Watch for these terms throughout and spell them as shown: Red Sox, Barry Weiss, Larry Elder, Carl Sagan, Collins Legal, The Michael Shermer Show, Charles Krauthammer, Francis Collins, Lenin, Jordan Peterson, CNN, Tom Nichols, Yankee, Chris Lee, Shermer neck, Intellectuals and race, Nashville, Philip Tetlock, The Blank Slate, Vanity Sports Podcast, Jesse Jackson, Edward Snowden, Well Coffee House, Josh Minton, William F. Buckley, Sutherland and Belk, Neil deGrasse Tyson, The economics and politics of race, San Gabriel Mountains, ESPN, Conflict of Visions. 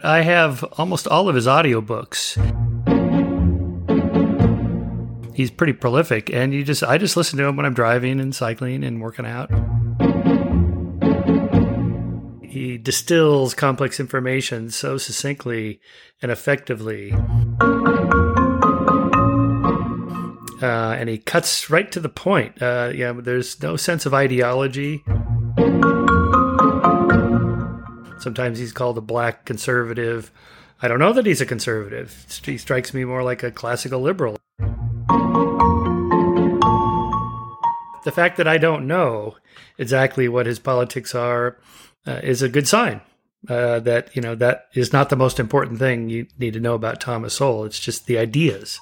I have almost all of his audiobooks. He's pretty prolific, and I just listen to him when I'm driving and cycling and working out. He distills complex information so succinctly and effectively. And he cuts right to the point. There's no sense of ideology. Sometimes he's called a black conservative. I don't know that he's a conservative. He strikes me more like a classical liberal. The fact that I don't know exactly what his politics are is a good sign that, you know, that is not the most important thing you need to know about Thomas Sowell. It's just the ideas.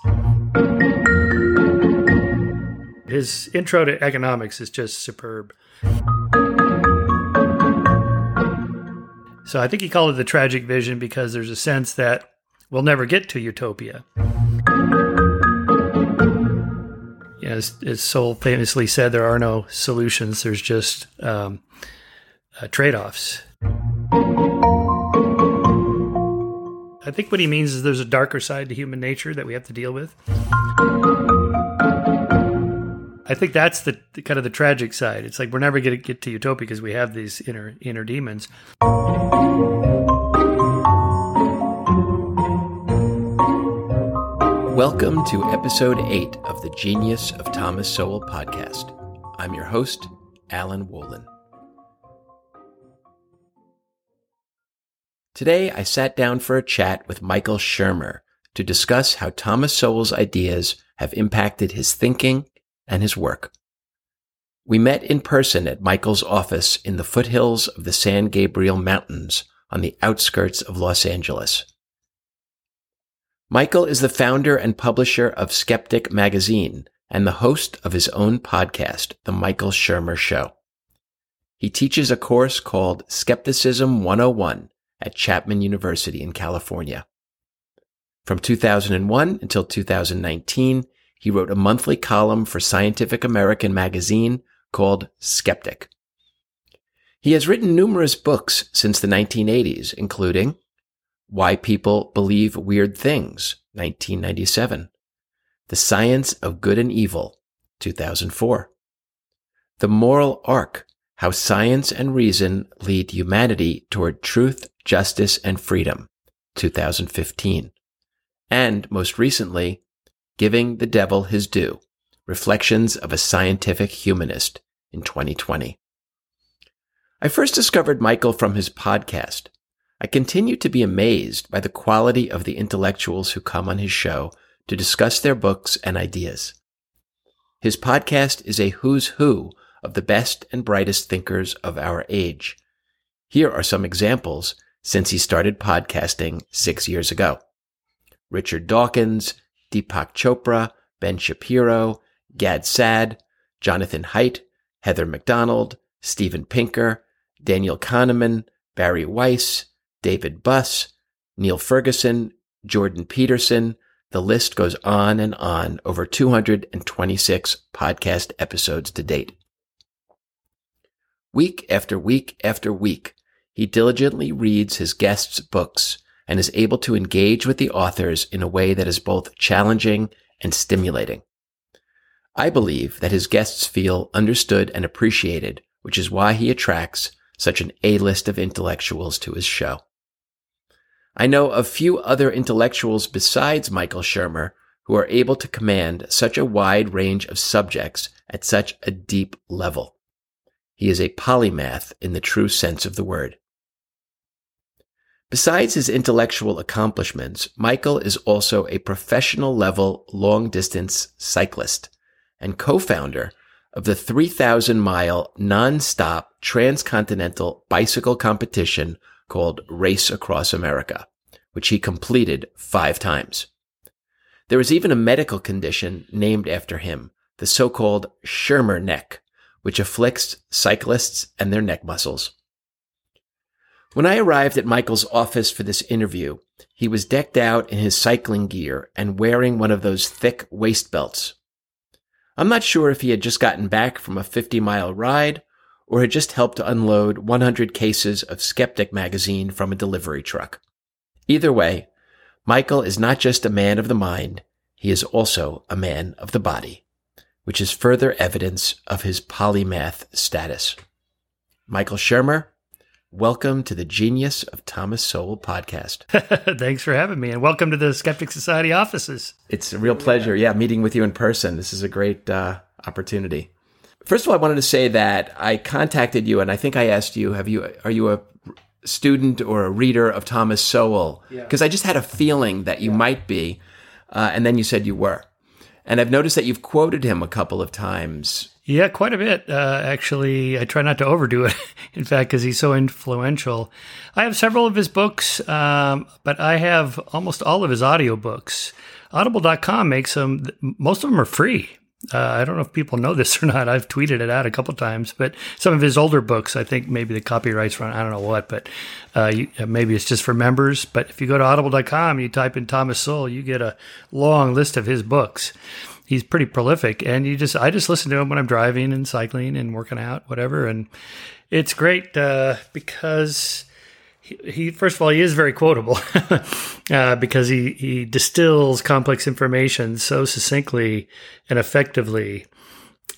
His intro to economics is just superb. So I think he called it the tragic vision because there's a sense that we'll never get to utopia. As Sowell famously said, there are no solutions. There's just trade-offs. I think what he means is there's a darker side to human nature that we have to deal with. I think that's the kind of the tragic side. It's like we're never going to get to utopia because we have these inner demons. Welcome to Episode 8 of the Genius of Thomas Sowell podcast. I'm your host, Alan Wollin. Today, I sat down for a chat with Michael Shermer to discuss how Thomas Sowell's ideas have impacted his thinking and his work. We met in person at Michael's office in the foothills of the San Gabriel Mountains on the outskirts of Los Angeles. Michael is the founder and publisher of Skeptic Magazine and the host of his own podcast, The Michael Shermer Show. He teaches a course called Skepticism 101 at Chapman University in California. From 2001 until 2019, he wrote a monthly column for Scientific American magazine called Skeptic. He has written numerous books since the 1980s, including Why People Believe Weird Things, 1997, The Science of Good and Evil, 2004, The Moral Arc, How Science and Reason Lead Humanity Toward Truth, Justice, and Freedom, 2015, and most recently, Giving the Devil His Due, Reflections of a Scientific Humanist in 2020. I first discovered Michael from his podcast. I continue to be amazed by the quality of the intellectuals who come on his show to discuss their books and ideas. His podcast is a who's who of the best and brightest thinkers of our age. Here are some examples since he started podcasting 6 years ago. Richard Dawkins, Deepak Chopra, Ben Shapiro, Gad Saad, Jonathan Haidt, Heather McDonald, Steven Pinker, Daniel Kahneman, Barry Weiss, David Buss, Neil Ferguson, Jordan Peterson. The list goes on and on, over 226 podcast episodes to date. Week after week after week, he diligently reads his guests' books and is able to engage with the authors in a way that is both challenging and stimulating. I believe that his guests feel understood and appreciated, which is why he attracts such an A-list of intellectuals to his show. I know of few other intellectuals besides Michael Shermer who are able to command such a wide range of subjects at such a deep level. He is a polymath in the true sense of the word. Besides his intellectual accomplishments, Michael is also a professional-level long-distance cyclist and co-founder of the 3,000-mile non-stop transcontinental bicycle competition called Race Across America, which he completed 5 times. There is even a medical condition named after him, the so-called Shermer neck, which afflicts cyclists and their neck muscles. When I arrived at Michael's office for this interview, he was decked out in his cycling gear and wearing one of those thick waist belts. I'm not sure if he had just gotten back from a 50-mile ride or had just helped to unload 100 cases of Skeptic magazine from a delivery truck. Either way, Michael is not just a man of the mind, he is also a man of the body, which is further evidence of his polymath status. Michael Shermer, welcome to the Genius of Thomas Sowell podcast. Thanks for having me, and welcome to the Skeptic Society offices. It's a real pleasure, meeting with you in person. This is a great opportunity. First of all, I wanted to say that I contacted you, and I think I asked you, are you a student or a reader of Thomas Sowell? Because I just had a feeling that you might be, and then you said you were. And I've noticed that you've quoted him a couple of times. Yeah, quite a bit. Actually, I try not to overdo it, in fact, because he's so influential. I have several of his books, but I have almost all of his audiobooks. Audible.com makes them, most of them are free. I don't know if people know this or not. I've tweeted it out a couple times, but some of his older books, I think maybe the copyrights run, I don't know what, but maybe it's just for members. But if you go to audible.com and you type in Thomas Sowell, you get a long list of his books. He's pretty prolific, and I just listen to him when I'm driving and cycling and working out, whatever. And it's great because he first of all, he is very quotable because he distills complex information so succinctly and effectively,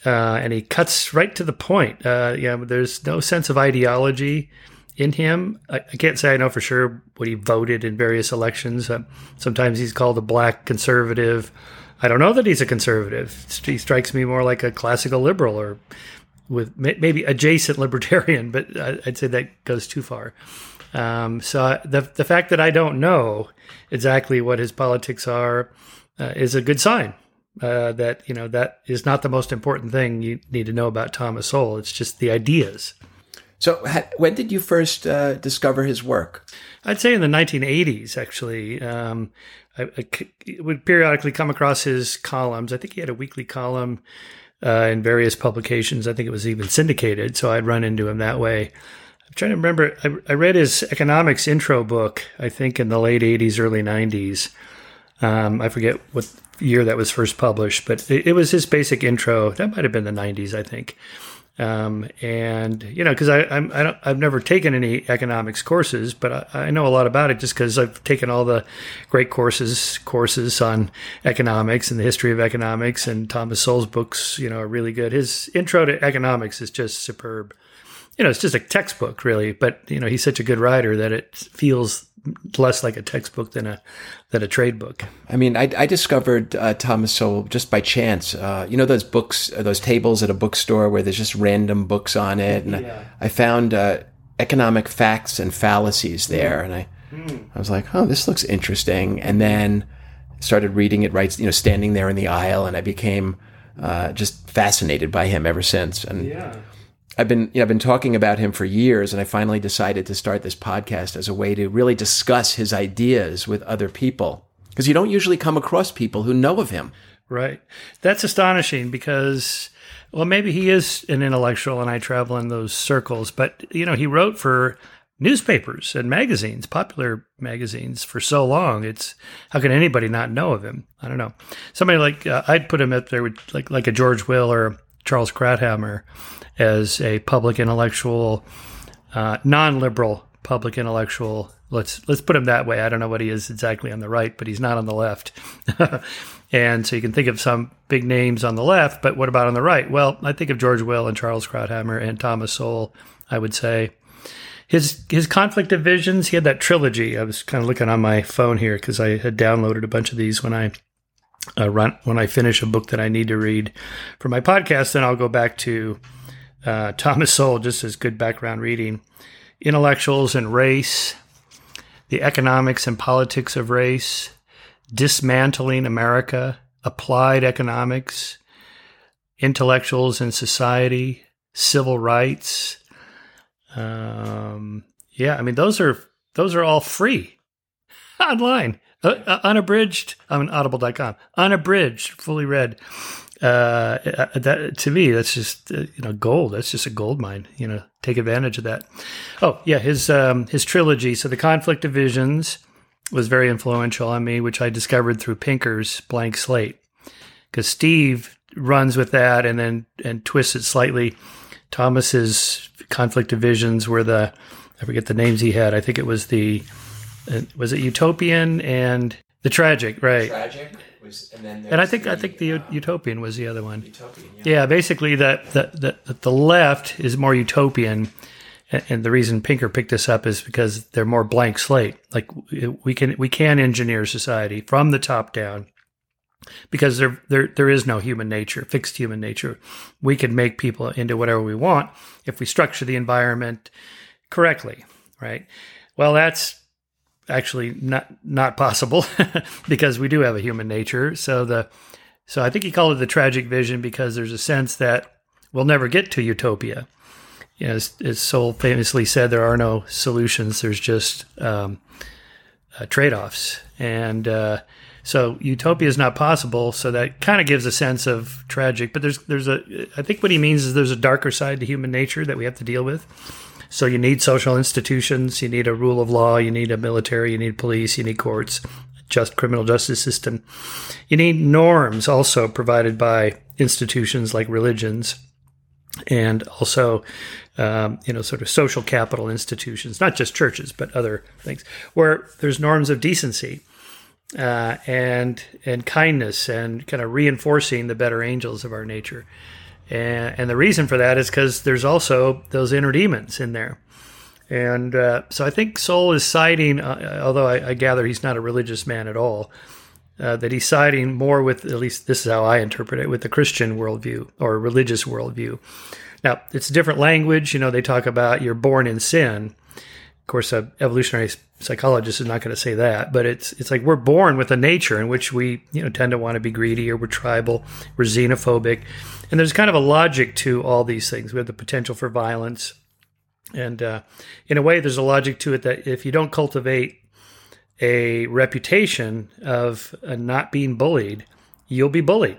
and he cuts right to the point. There's no sense of ideology in him. I can't say I know for sure what he voted in various elections. Sometimes he's called a black conservative. I don't know that he's a conservative. He strikes me more like a classical liberal or with maybe adjacent libertarian, but I'd say that goes too far. So the fact that I don't know exactly what his politics are is a good sign that is not the most important thing you need to know about Thomas Sowell. It's just the ideas. So when did you first discover his work? I'd say in the 1980s, actually. I would periodically come across his columns. I think he had a weekly column in various publications. I think it was even syndicated, so I'd run into him that way. I'm trying to remember. I read his economics intro book, I think, in the late 80s, early 90s. I forget what year that was first published, but it was his basic intro. That might have been the 90s, I think. Because I've never taken any economics courses, but I know a lot about it just because I've taken all the great courses on economics and the history of economics, and Thomas Sowell's books, are really good. His intro to economics is just superb. It's just a textbook really, but he's such a good writer that it feels less like a textbook than a trade book. I mean, I discovered Thomas Sowell just by chance. Those books, those tables at a bookstore where there's just random books on it, and I found economic facts and fallacies there, and I was like, oh, this looks interesting, and then started reading it standing there in the aisle, and I became just fascinated by him ever since. And I've been talking about him for years, and I finally decided to start this podcast as a way to really discuss his ideas with other people, because you don't usually come across people who know of him. Right. That's astonishing because, well, maybe he is an intellectual and I travel in those circles, but he wrote for newspapers and magazines, popular magazines, for so long. It's how can anybody not know of him? I don't know. Somebody like I'd put him up there with like a George Will or Charles Krauthammer as a public intellectual, non-liberal public intellectual. Let's put him that way. I don't know what he is exactly on the right, but he's not on the left. And so you can think of some big names on the left, but what about on the right? Well, I think of George Will and Charles Krauthammer and Thomas Sowell, I would say. His Conflict of Visions, he had that trilogy. I was kind of looking on my phone here because I had downloaded a bunch of these when I when I finish a book that I need to read for my podcast, then I'll go back to Thomas Sowell, just as good background reading. Intellectuals and Race, The Economics and Politics of Race, Dismantling America, Applied Economics, Intellectuals and Society, Civil Rights. Those are all free online. Unabridged, I'm on Audible.com. Unabridged, fully read. To me, that's just gold. That's just a gold mine. Take advantage of that. Oh yeah, his trilogy. So the Conflict of Visions was very influential on me, which I discovered through Pinker's Blank Slate, because Steve runs with that and then twists it slightly. Thomas's Conflict of Visions were I forget the names he had. I think it was the was it Utopian and The Tragic, right? Tragic was, and then I think the Utopian was the other one. Utopian, yeah. Yeah, basically that the left is more utopian, and the reason Pinker picked this up is because they're more blank slate. Like we can engineer society from the top down, because there is no human nature, fixed human nature. We can make people into whatever we want if we structure the environment correctly, right? Well, that's actually not possible because we do have a human nature. So I think he called it the tragic vision because there's a sense that we'll never get to utopia. You know, as Sowell famously said, there are no solutions. There's just trade-offs. And so utopia is not possible, so that kind of gives a sense of tragic. But I think what he means is there's a darker side to human nature that we have to deal with. So you need social institutions, you need a rule of law, you need a military, you need police, you need courts, just criminal justice system. You need norms also provided by institutions like religions and also, sort of social capital institutions, not just churches, but other things where there's norms of decency. And kindness and kind of reinforcing the better angels of our nature. And the reason for that is because there's also those inner demons in there. And so I think Sowell is citing, although I gather he's not a religious man at all, that he's siding more with, at least this is how I interpret it, with the Christian worldview or religious worldview. Now, it's a different language. You know, they talk about you're born in sin. Of course, an evolutionary psychologist is not going to say that, but it's like we're born with a nature in which we tend to want to be greedy, or we're tribal, we're xenophobic, and there's kind of a logic to all these things. We have the potential for violence, and in a way, there's a logic to it that if you don't cultivate a reputation of not being bullied, you'll be bullied.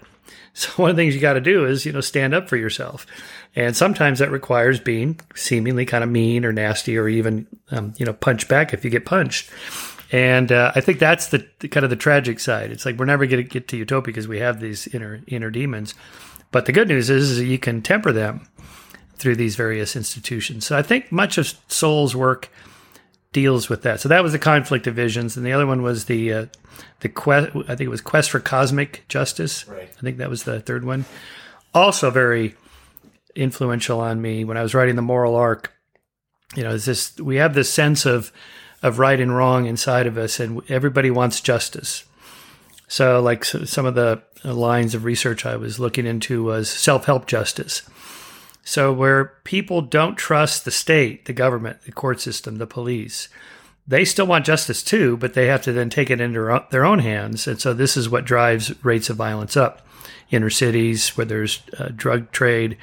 So one of the things you got to do is stand up for yourself, and sometimes that requires being seemingly kind of mean or nasty or even punch back if you get punched. And I think that's the kind of the tragic side. It's like we're never going to get to utopia because we have these inner demons. But the good news is that you can temper them through these various institutions. So I think much of Sowell's work deals with that. So that was the Conflict of Visions, and the other one was the quest. I think it was Quest for Cosmic Justice. Right. I think that was the third one. Also very influential on me when I was writing The Moral Arc. We have this sense of right and wrong inside of us, and everybody wants justice. So, like some of the lines of research I was looking into was self-help justice. So where people don't trust the state, the government, the court system, the police, they still want justice too, but they have to then take it into their own hands. And so this is what drives rates of violence up. Inner cities where there's drug trade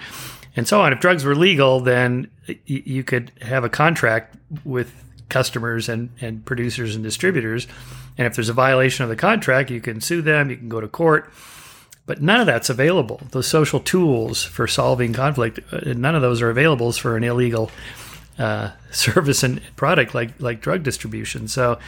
and so on. If drugs were legal, then you could have a contract with customers and producers and distributors. And if there's a violation of the contract, you can sue them, you can go to court. But none of that's available. Those social tools for solving conflict, none of those are available for an illegal service and product like drug distribution. So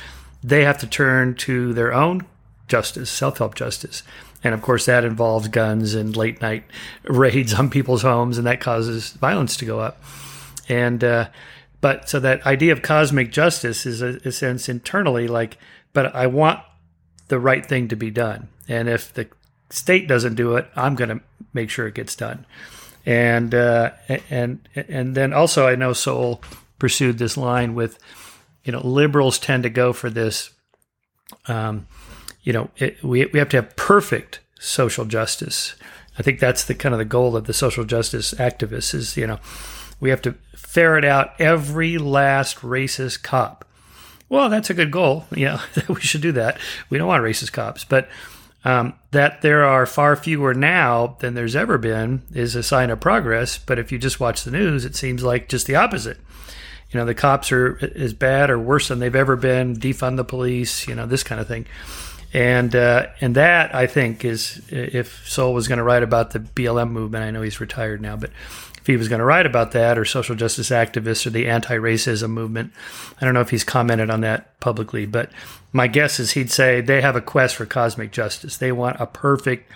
they have to turn to their own justice, self-help justice. And, of course, that involves guns and late-night raids on people's homes, and that causes violence to go up. And but so that idea of cosmic justice is a sense internally like, but I want the right thing to be done. And if the state doesn't do it, I'm going to make sure it gets done. And and then also I know Sowell pursued this line with, liberals tend to go for this, we have to have perfect social justice. I think that's the kind of the goal of the social justice activists is, we have to ferret out every last racist cop. Well, that's a good goal. We should do that. We don't want racist cops, but that there are far fewer now than there's ever been is a sign of progress. But if you just watch the news, it seems like just the opposite. The cops are as bad or worse than they've ever been. Defund the police, this kind of thing. And that, I think, is if Sowell was going to write about the BLM movement, I know he's retired now, but if he was going to write about that or social justice activists or the anti-racism movement, I don't know if he's commented on that publicly, but my guess is he'd say they have a quest for cosmic justice. They want a perfect,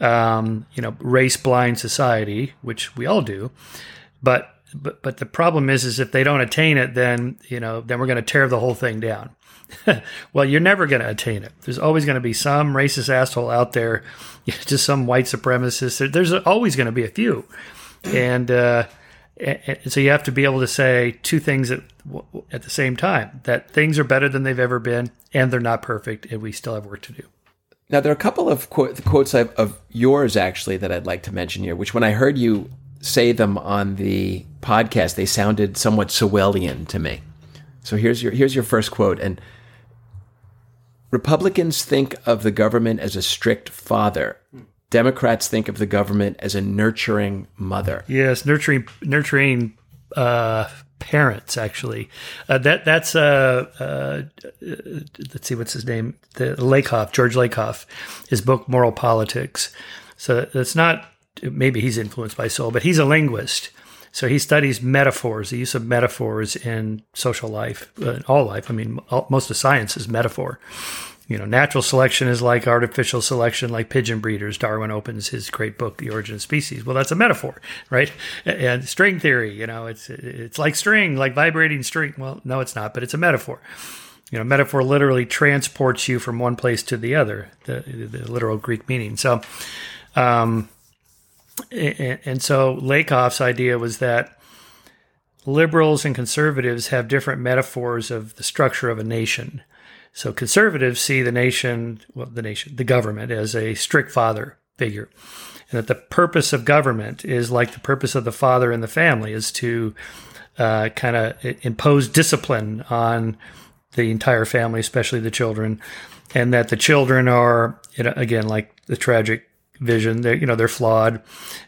race-blind society, which we all do, but But the problem is if they don't attain it, then, you know, then we're going to tear the whole thing down. Well, you're never going to attain it. There's always going to be some racist asshole out there, just some white supremacist. There's always going to be a few. And so you have to be able to say two things at the same time, that things are better than they've ever been, and they're not perfect, and we still have work to do. Now, there are a couple of quotes of yours, actually, that I'd like to mention here, which when I heard you say them on the podcast, they sounded somewhat Sowellian to me. So here's your first quote. And Republicans think of the government as a strict father. Democrats think of the government as a nurturing mother. Yes, nurturing parents, actually. Let's see, what's his name? George Lakoff, his book, Moral Politics. So that's not, maybe he's influenced by Sowell, but he's a linguist. So he studies metaphors, the use of metaphors in social life, all life. I mean, most of science is metaphor. You know, natural selection is like artificial selection, like pigeon breeders. Darwin opens his great book, The Origin of Species. Well, that's a metaphor, right? And string theory, you know, it's like string, like vibrating string. Well, no, it's not, but it's a metaphor. You know, metaphor literally transports you from one place to the other, the literal Greek meaning. So, and so Lakoff's idea was that liberals and conservatives have different metaphors of the structure of a nation. So conservatives see the government, as a strict father figure, and that the purpose of government is like the purpose of the father in the family, is to kind of impose discipline on the entire family, especially the children, and that the children are, you know, again, like the tragic vision, they're flawed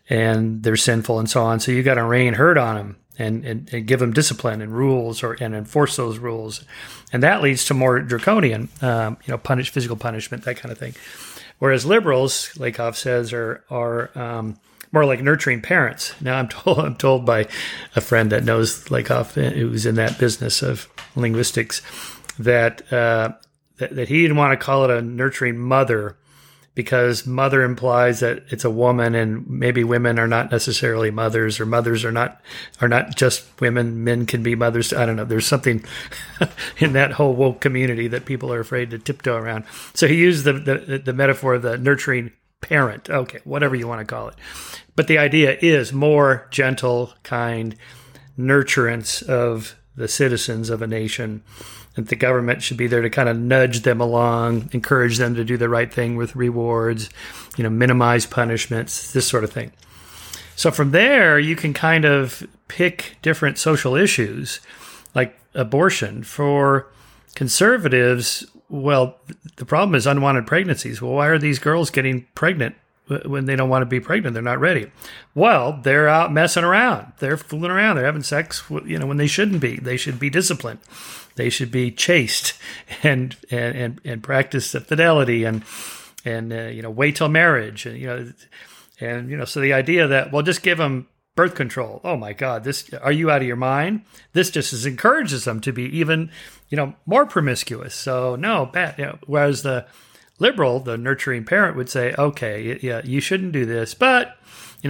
and they're sinful and so on. So you got to rain herd on them. And give them discipline and rules, and enforce those rules, and that leads to more draconian, physical punishment, that kind of thing. Whereas liberals, Lakoff says, are more like nurturing parents. Now I'm told by a friend that knows Lakoff, who's in that business of linguistics, that he didn't want to call it a nurturing mother, because mother implies that it's a woman, and maybe women are not necessarily mothers, or mothers are not just women. Men can be mothers. I don't know. There's something in that whole woke community that people are afraid to tiptoe around. So he used the metaphor of the nurturing parent. Okay, whatever you want to call it. But the idea is more gentle, kind nurturance of the citizens of a nation. That the government should be there to kind of nudge them along, encourage them to do the right thing with rewards, you know, minimize punishments, this sort of thing. So from there, you can kind of pick different social issues, like abortion. For conservatives, well, the problem is unwanted pregnancies. Well, why are these girls getting pregnant when they don't want to be pregnant? They're not ready. Well, they're out messing around. They're fooling around. They're having sex, you know, when they shouldn't be. They should be disciplined. They should be chaste and practice the fidelity and wait till marriage. And so the idea that, well, just give them birth control. Oh my God, are you out of your mind? This just encourages them to be even, more promiscuous. So no, bad. Whereas the liberal, the nurturing parent, would say, okay, yeah, you shouldn't do this, but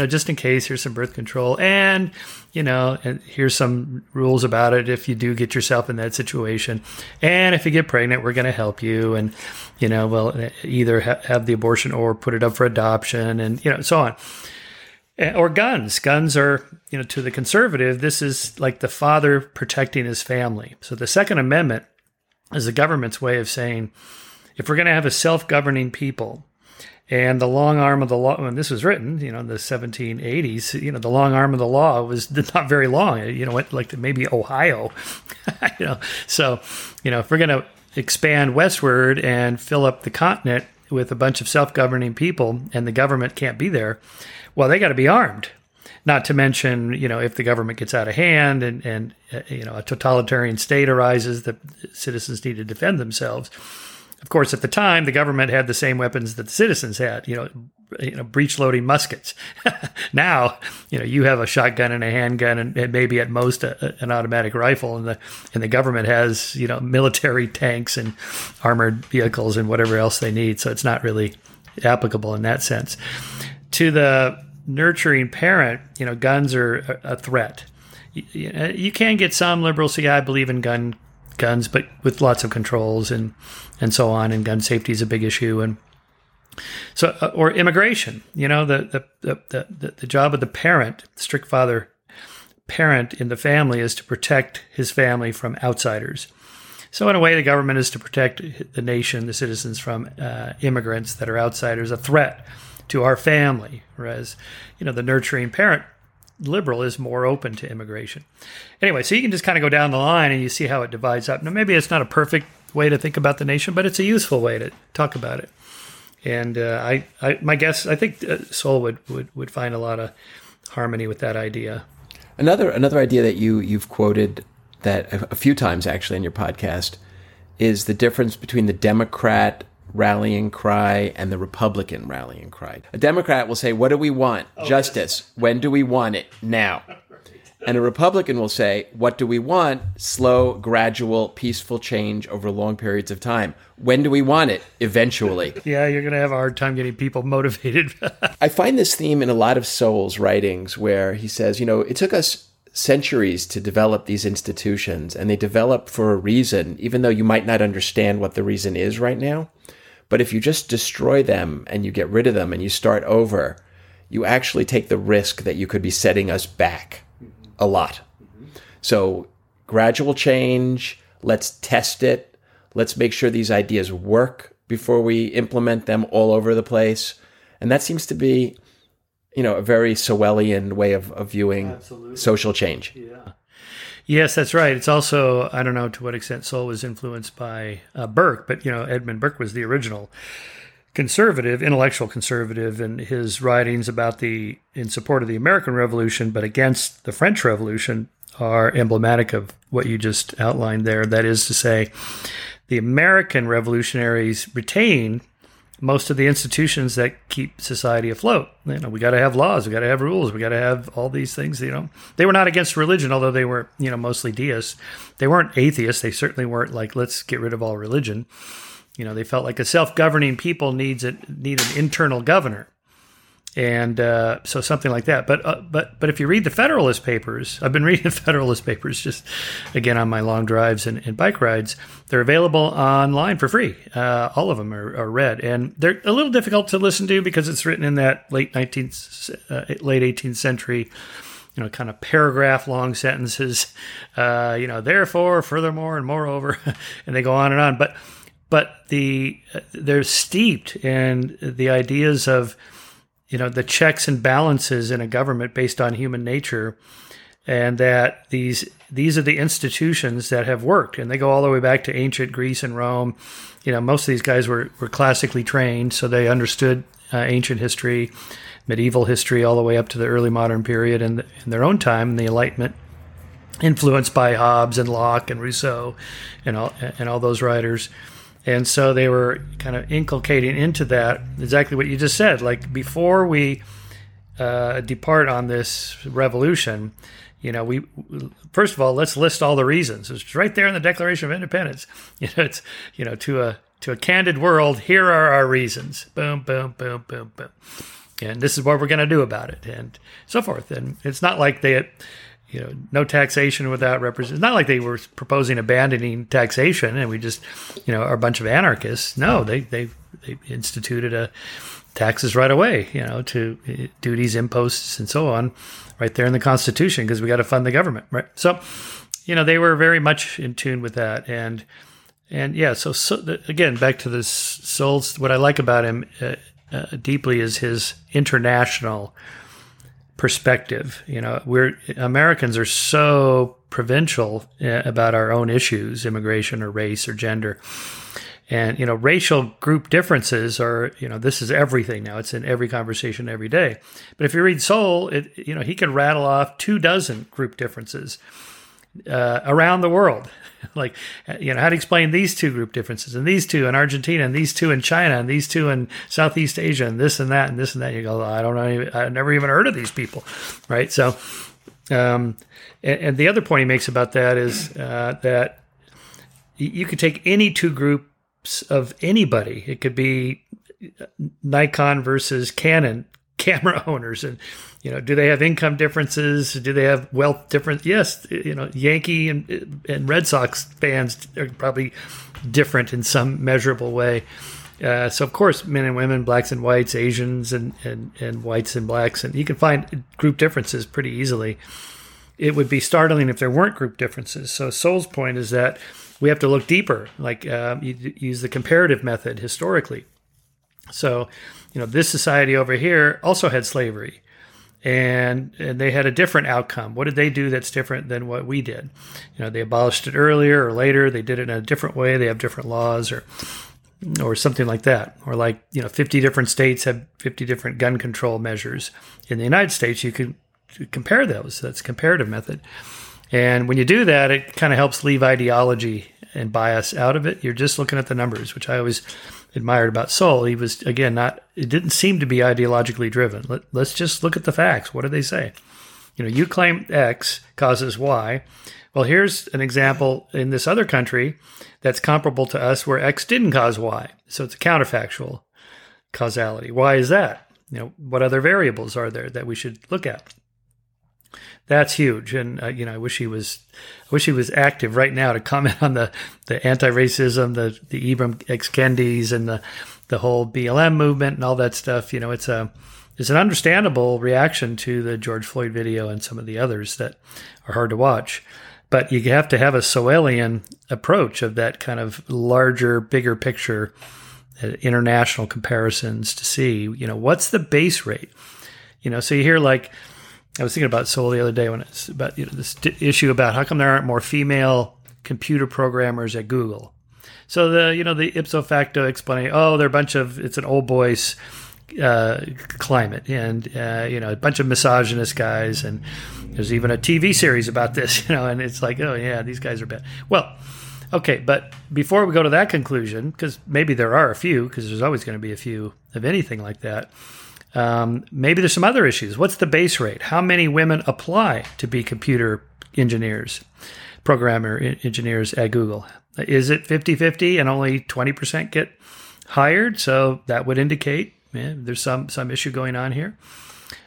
just in case, here's some birth control, and and here's some rules about it if you do get yourself in that situation, and if you get pregnant, we're going to help you, and we'll either have the abortion or put it up for adoption, and so on. Or guns are, to the conservative, this is like the father protecting his family. So the Second Amendment is the government's way of saying, if we're going to have a self-governing people, and the long arm of the law, when this was written, in the 1780s, the long arm of the law was not very long. Like maybe Ohio. So, if we're going to expand westward and fill up the continent with a bunch of self-governing people, and the government can't be there, well, they got to be armed. Not to mention, if the government gets out of hand and a totalitarian state arises, the citizens need to defend themselves. Of course, at the time, the government had the same weapons that the citizens had, breech-loading muskets. Now, you have a shotgun and a handgun and maybe at most an automatic rifle, and the government has, military tanks and armored vehicles and whatever else they need. So it's not really applicable in that sense. To the nurturing parent, guns are a threat. you can get some liberals say, yeah, I believe in guns, but with lots of controls and so on, and gun safety is a big issue. And so, or immigration, you know, the job of the parent, strict father parent in the family, is to protect his family from outsiders. So in a way, the government is to protect the nation, the citizens, from immigrants that are outsiders, a threat to our family. Whereas, you know, the nurturing parent liberal is more open to immigration. Anyway, so you can just kind of go down the line and you see how it divides up. Now, maybe it's not a perfect way to think about the nation, but it's a useful way to talk about it. And I think Sowell would find a lot of harmony with that idea. Another idea that you've quoted that a few times actually in your podcast is the difference between the Democrat rallying cry and the Republican rallying cry. A Democrat will say, what do we want? Justice. When do we want it? Now. And a Republican will say, what do we want? Slow, gradual, peaceful change over long periods of time. When do we want it? Eventually. Yeah, you're going to have a hard time getting people motivated. I find this theme in a lot of Sowell's writings, where he says, you know, it took us centuries to develop these institutions, and they develop for a reason, even though you might not understand what the reason is right now. But if you just destroy them and you get rid of them and you start over, you actually take the risk that you could be setting us back a lot. So gradual change, let's test it. Let's make sure these ideas work before we implement them all over the place. And that seems to be, you know, a very Sowellian way of viewing social change. Yeah. Yes, that's right. It's also, I don't know to what extent Sowell was influenced by Burke, but, you know, Edmund Burke was the original conservative, intellectual conservative, and his writings about in support of the American Revolution, but against the French Revolution, are emblematic of what you just outlined there. That is to say, the American revolutionaries retain most of the institutions that keep society afloat. You know, we got to have laws, we got to have rules, we got to have all these things. You know, they were not against religion, although they were, you know, mostly deists. They weren't atheists. They certainly weren't like, let's get rid of all religion. You know, they felt like a self-governing people need an internal governor, and so something like that. But if you read the Federalist Papers, I've been reading the Federalist Papers just again on my long drives and bike rides. They're available online for free. All of them are read, and they're a little difficult to listen to because it's written in that late 18th century, you know, kind of paragraph-long sentences. You know, therefore, furthermore, and moreover, and they go on and on, but. But they're steeped in the ideas of, you know, the checks and balances in a government based on human nature, and that these are the institutions that have worked, and they go all the way back to ancient Greece and Rome. You know, most of these guys were classically trained, so they understood ancient history, medieval history, all the way up to the early modern period and in their own time, in the Enlightenment, influenced by Hobbes and Locke and Rousseau, and all those writers. And so they were kind of inculcating into that exactly what you just said. Like, before we depart on this revolution, you know, we first of all, let's list all the reasons. It's right there in the Declaration of Independence. You know, it's, you know, to a candid world, here are our reasons. Boom, boom, boom, boom, boom. And this is what we're going to do about it, and so forth. And it's not like they, you know, no taxation without representation. It's not like they were proposing abandoning taxation and we just, you know, are a bunch of anarchists. No, they instituted taxes right away, you know, to duties, imposts, and so on, right there in the Constitution, because we got to fund the government, right? So, you know, they were very much in tune with that. And yeah, so again, back to this Sowell's, what I like about him deeply is his international perspective. You know, we're Americans are so provincial about our own issues, immigration or race or gender, and, you know, racial group differences are, you know, this is everything now. It's in every conversation every day. But if you read Sowell, you know, he can rattle off 24 group differences around the world. Like, you know, how to explain these 2 group differences, and these 2 in Argentina, and these 2 in China, and these 2 in Southeast Asia, and this and that, and this and that. You go, I don't know, I've never even heard of these people, right? So, and the other point he makes about that is that you could take any 2 groups of anybody. It could be Nikon versus Canon camera owners, and do they have income differences? Do they have wealth differences? Yes, Yankee and Red Sox fans are probably different in some measurable way. So of course, men and women, blacks and whites, Asians and whites and blacks, and you can find group differences pretty easily. It would be startling if there weren't group differences. So Sowell's point is that we have to look deeper, like you use the comparative method historically. So, this society over here also had slavery, and they had a different outcome. What did they do that's different than what we did? They abolished it earlier or later. They did it in a different way. They have different laws or something like that. Or 50 different states have 50 different gun control measures. In the United States, you can compare those. That's comparative method. And when you do that, it kind of helps leave ideology and bias out of it. You're just looking at the numbers, which I always admired about Sowell. He was, again, it didn't seem to be ideologically driven. Let's just look at the facts. What do they say? You claim X causes Y. Well, here's an example in this other country that's comparable to us where X didn't cause Y. So it's a counterfactual causality. Why is that? What other variables are there that we should look at? That's huge, and I wish he was active right now to comment on the anti-racism, the Ibram X. Kendis, and the whole BLM movement and all that stuff. It's an understandable reaction to the George Floyd video and some of the others that are hard to watch, but you have to have a Sowellian approach of that kind of larger, bigger picture, international comparisons to see what's the base rate. So you hear I was thinking about Sowell the other day when it's about this issue about how come there aren't more female computer programmers at Google. So the ipso facto explaining, it's an old boys climate, and a bunch of misogynist guys, and there's even a TV series about this, and it's like, oh yeah, these guys are bad. Well, okay, but before we go to that conclusion, because maybe there are a few, because there's always going to be a few of anything like that. Maybe there's some other issues. What's the base rate? How many women apply to be computer engineers, programmer engineers at Google? Is it 50-50 and only 20% get hired? So that would indicate there's some issue going on here.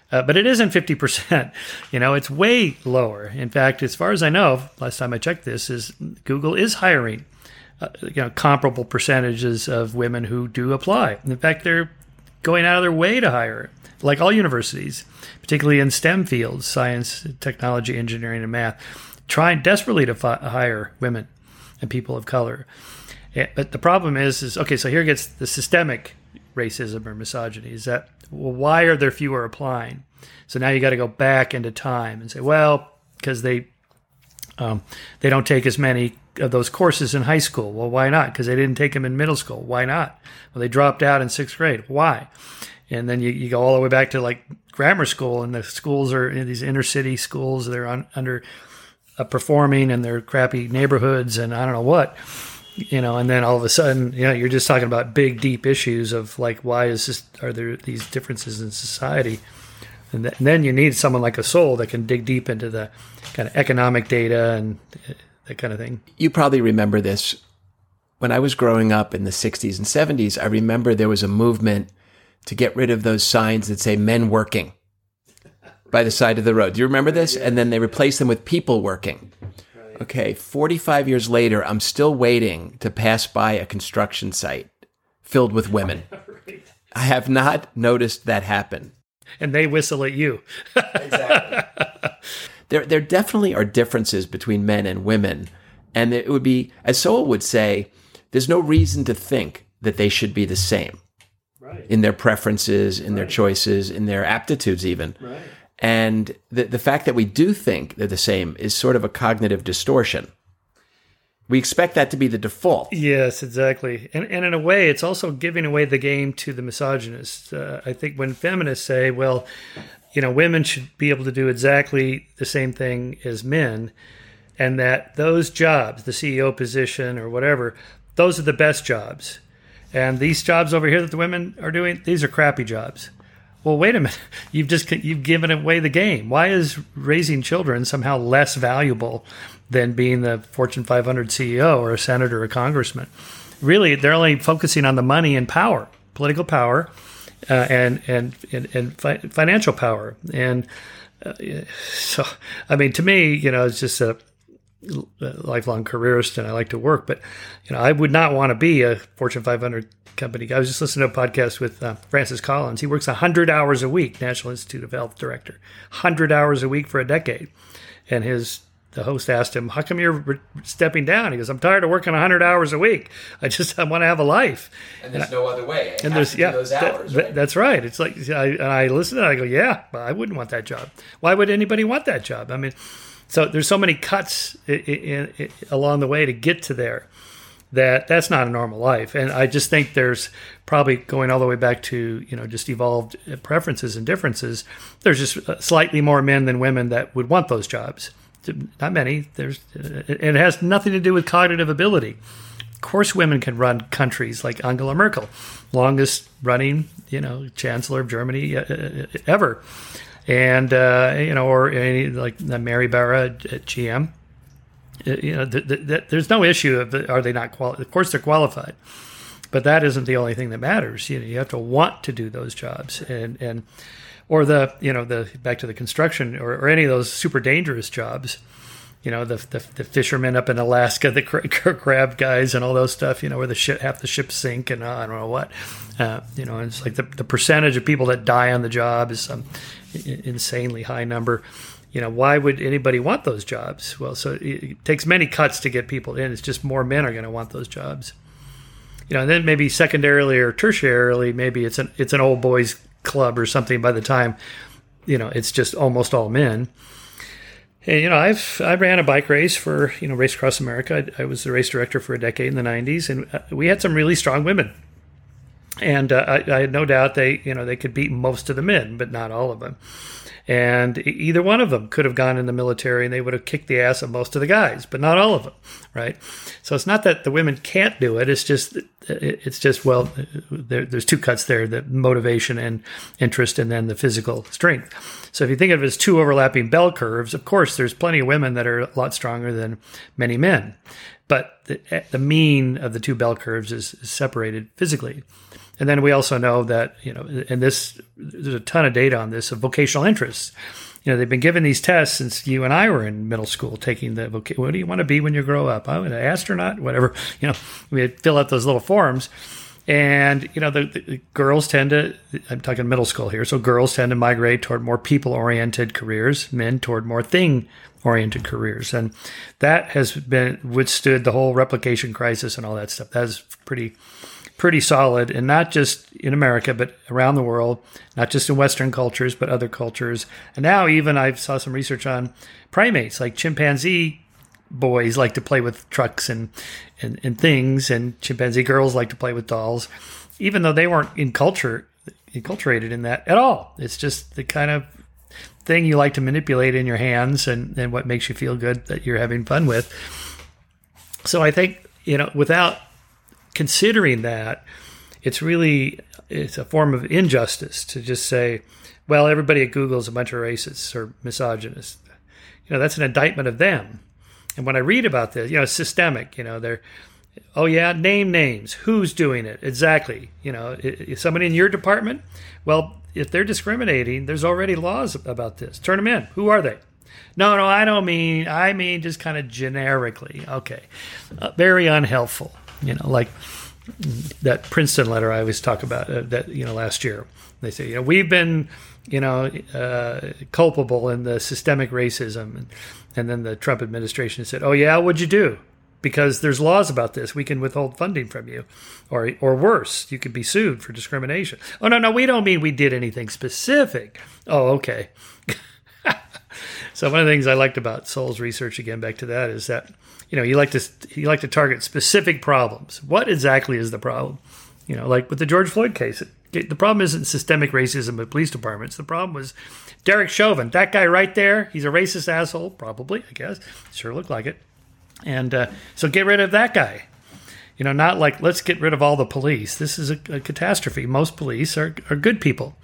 But it isn't 50%. It's way lower. In fact, as far as I know, last time I checked this, is Google is hiring comparable percentages of women who do apply. In fact, they're going out of their way to hire, like all universities, particularly in STEM fields, science, technology, engineering, and math, trying desperately to hire women and people of color. But the problem is okay, so here gets the systemic racism or misogyny, is that, well, why are there fewer applying? So now you got to go back into time and say, well, because they don't take as many of those courses in high school. Well, why not? Because they didn't take them in middle school. Why not? Well, they dropped out in sixth grade. Why? And then you go all the way back to grammar school, and the schools are in these inner city schools. They're under performing, and they're crappy neighborhoods, and I don't know what. And then all of a sudden, you're just talking about big, deep issues of why is this? Are there these differences in society? And then you need someone like a Sowell that can dig deep into the kind of economic data and that kind of thing. You probably remember this. When I was growing up in the 60s and 70s, I remember there was a movement to get rid of those signs that say men working by the side of the road. Do you remember this? Yeah. And then they replaced them with people working. Right. Okay, 45 years later, I'm still waiting to pass by a construction site filled with women. Right. I have not noticed that happen. And they whistle at you. Exactly. There definitely are differences between men and women. And it would be, as Sowell would say, there's no reason to think that they should be the same. Right. In their preferences, in their choices, in their aptitudes even. Right. And the fact that we do think they're the same is sort of a cognitive distortion. We expect that to be the default. Yes, exactly. And in a way, it's also giving away the game to the misogynist. I think when feminists say, well, women should be able to do exactly the same thing as men, and that those jobs, the CEO position or whatever, those are the best jobs. And these jobs over here that the women are doing, these are crappy jobs. Well, wait a minute. You've given away the game. Why is raising children somehow less valuable than being the Fortune 500 CEO or a senator or a congressman? Really, they're only focusing on the money and power, political power, and financial power. And so, I mean, to me, you know, it's just a lifelong careerist, and I like to work, but, you know, I would not want to be a Fortune 500 company. I was just listening to a podcast with Francis Collins. He works 100 hours a week, National Institute of Health director, 100 hours a week for a decade. And the host asked him, how come you're stepping down? He goes, I'm tired of working 100 hours a week. I want to have a life. And there's no other way. And there's, yeah, those hours, right? That's right. It's like, I listen to it, I go, yeah, I wouldn't want that job. Why would anybody want that job? I mean, so there's so many cuts along the way to get to there that's not a normal life. And I just think there's probably, going all the way back to, you know, just evolved preferences and differences, there's just slightly more men than women that would want those jobs. Not many. And it has nothing to do with cognitive ability. Of course, women can run countries, like Angela Merkel, longest running, you know, chancellor of Germany ever. And, you know, or any, like Mary Barra at GM, you know, there's no issue of are they not qualified. Of course, they're qualified, but that isn't the only thing that matters. You know, you have to want to do those jobs, or the, you know, the back to the construction or any of those super dangerous jobs, you know, the fishermen up in Alaska, the crab guys and all those stuff, you know, where half the ships sink and I don't know what, you know, it's like the percentage of people that die on the job is some insanely high number. You know, why would anybody want those jobs? Well, so it takes many cuts to get people in. It's just more men are going to want those jobs. You know, and then maybe secondarily or tertiarily, maybe it's an old boys club or something by the time, you know, it's just almost all men. And, you know, I ran a bike race for, you know, Race Across America. I was the race director for a decade in the 90s, and we had some really strong women. And I had no doubt they could beat most of the men, but not all of them. And either one of them could have gone in the military, and they would have kicked the ass of most of the guys, but not all of them, right? So it's not that the women can't do it. It's just well, there's two cuts there: the motivation and interest, and then the physical strength. So if you think of it as two overlapping bell curves, of course, there's plenty of women that are a lot stronger than many men, but the mean of the two bell curves is separated physically. And then we also know that, you know, and this, there's a ton of data on this, of vocational interests. You know, they've been given these tests since you and I were in middle school, taking the what do you want to be when you grow up? I'm an astronaut, whatever. You know, we had fill out those little forms. And, you know, the girls tend to, I'm talking middle school here, so girls tend to migrate toward more people-oriented careers, men toward more thing-oriented careers. And that has been withstood the whole replication crisis and all that stuff. That is pretty solid, and not just in America, but around the world, not just in Western cultures, but other cultures. And now even I saw some research on primates, like chimpanzee boys like to play with trucks and things, and chimpanzee girls like to play with dolls, even though they weren't enculturated in that at all. It's just the kind of thing you like to manipulate in your hands and what makes you feel good that you're having fun with. So I think, you know, without considering that, it's a form of injustice to just say, well, everybody at Google is a bunch of racists or misogynists. You know, that's an indictment of them. And when I read about this, you know, it's systemic. You know, they're, oh yeah, name names. Who's doing it exactly? You know, is somebody in your department? Well, if they're discriminating, there's already laws about this. Turn them in. Who are they? No, I don't mean. I mean just kind of generically. Okay, very unhelpful. You know, like that Princeton letter I always talk about that, you know, last year. They say, you know, we've been, you know, culpable in the systemic racism. And then the Trump administration said, oh, yeah, what'd you do? Because there's laws about this. We can withhold funding from you. Or worse, you could be sued for discrimination. Oh, no, we don't mean we did anything specific. Oh, okay. So one of the things I liked about Sowell's research, again, back to that, is that, you know, you like to target specific problems. What exactly is the problem? You know, like with the George Floyd case, the problem isn't systemic racism at police departments. The problem was Derek Chauvin, that guy right there. He's a racist asshole, probably, I guess. Sure looked like it. And so get rid of that guy. You know, not like let's get rid of all the police. This is a catastrophe. Most police are good people.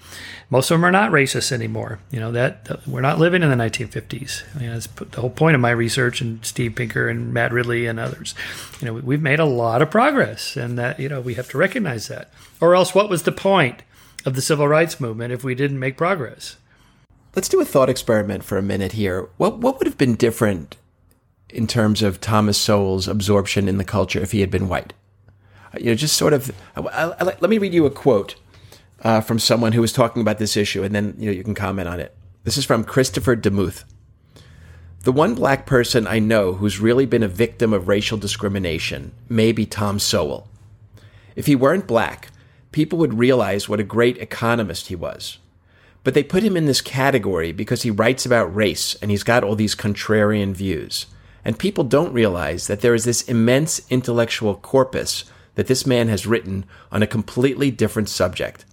Most of them are not racist anymore. You know, that we're not living in the 1950s. I mean, that's the whole point of my research, and Steve Pinker and Matt Ridley and others. You know, we've made a lot of progress, and that, you know, we have to recognize that. Or else what was the point? of the civil rights movement if we didn't make progress. Let's do a thought experiment for a minute here. What would have been different in terms of Thomas Sowell's absorption in the culture if he had been white? You know, just sort of, let me read you a quote from someone who was talking about this issue, and then you can comment on it. This is from Christopher DeMuth. "The one black person I know who's really been a victim of racial discrimination may be Tom Sowell. If he weren't black, people would realize what a great economist he was. But they put him in this category because he writes about race and he's got all these contrarian views. And people don't realize that there is this immense intellectual corpus that this man has written on a completely different subject.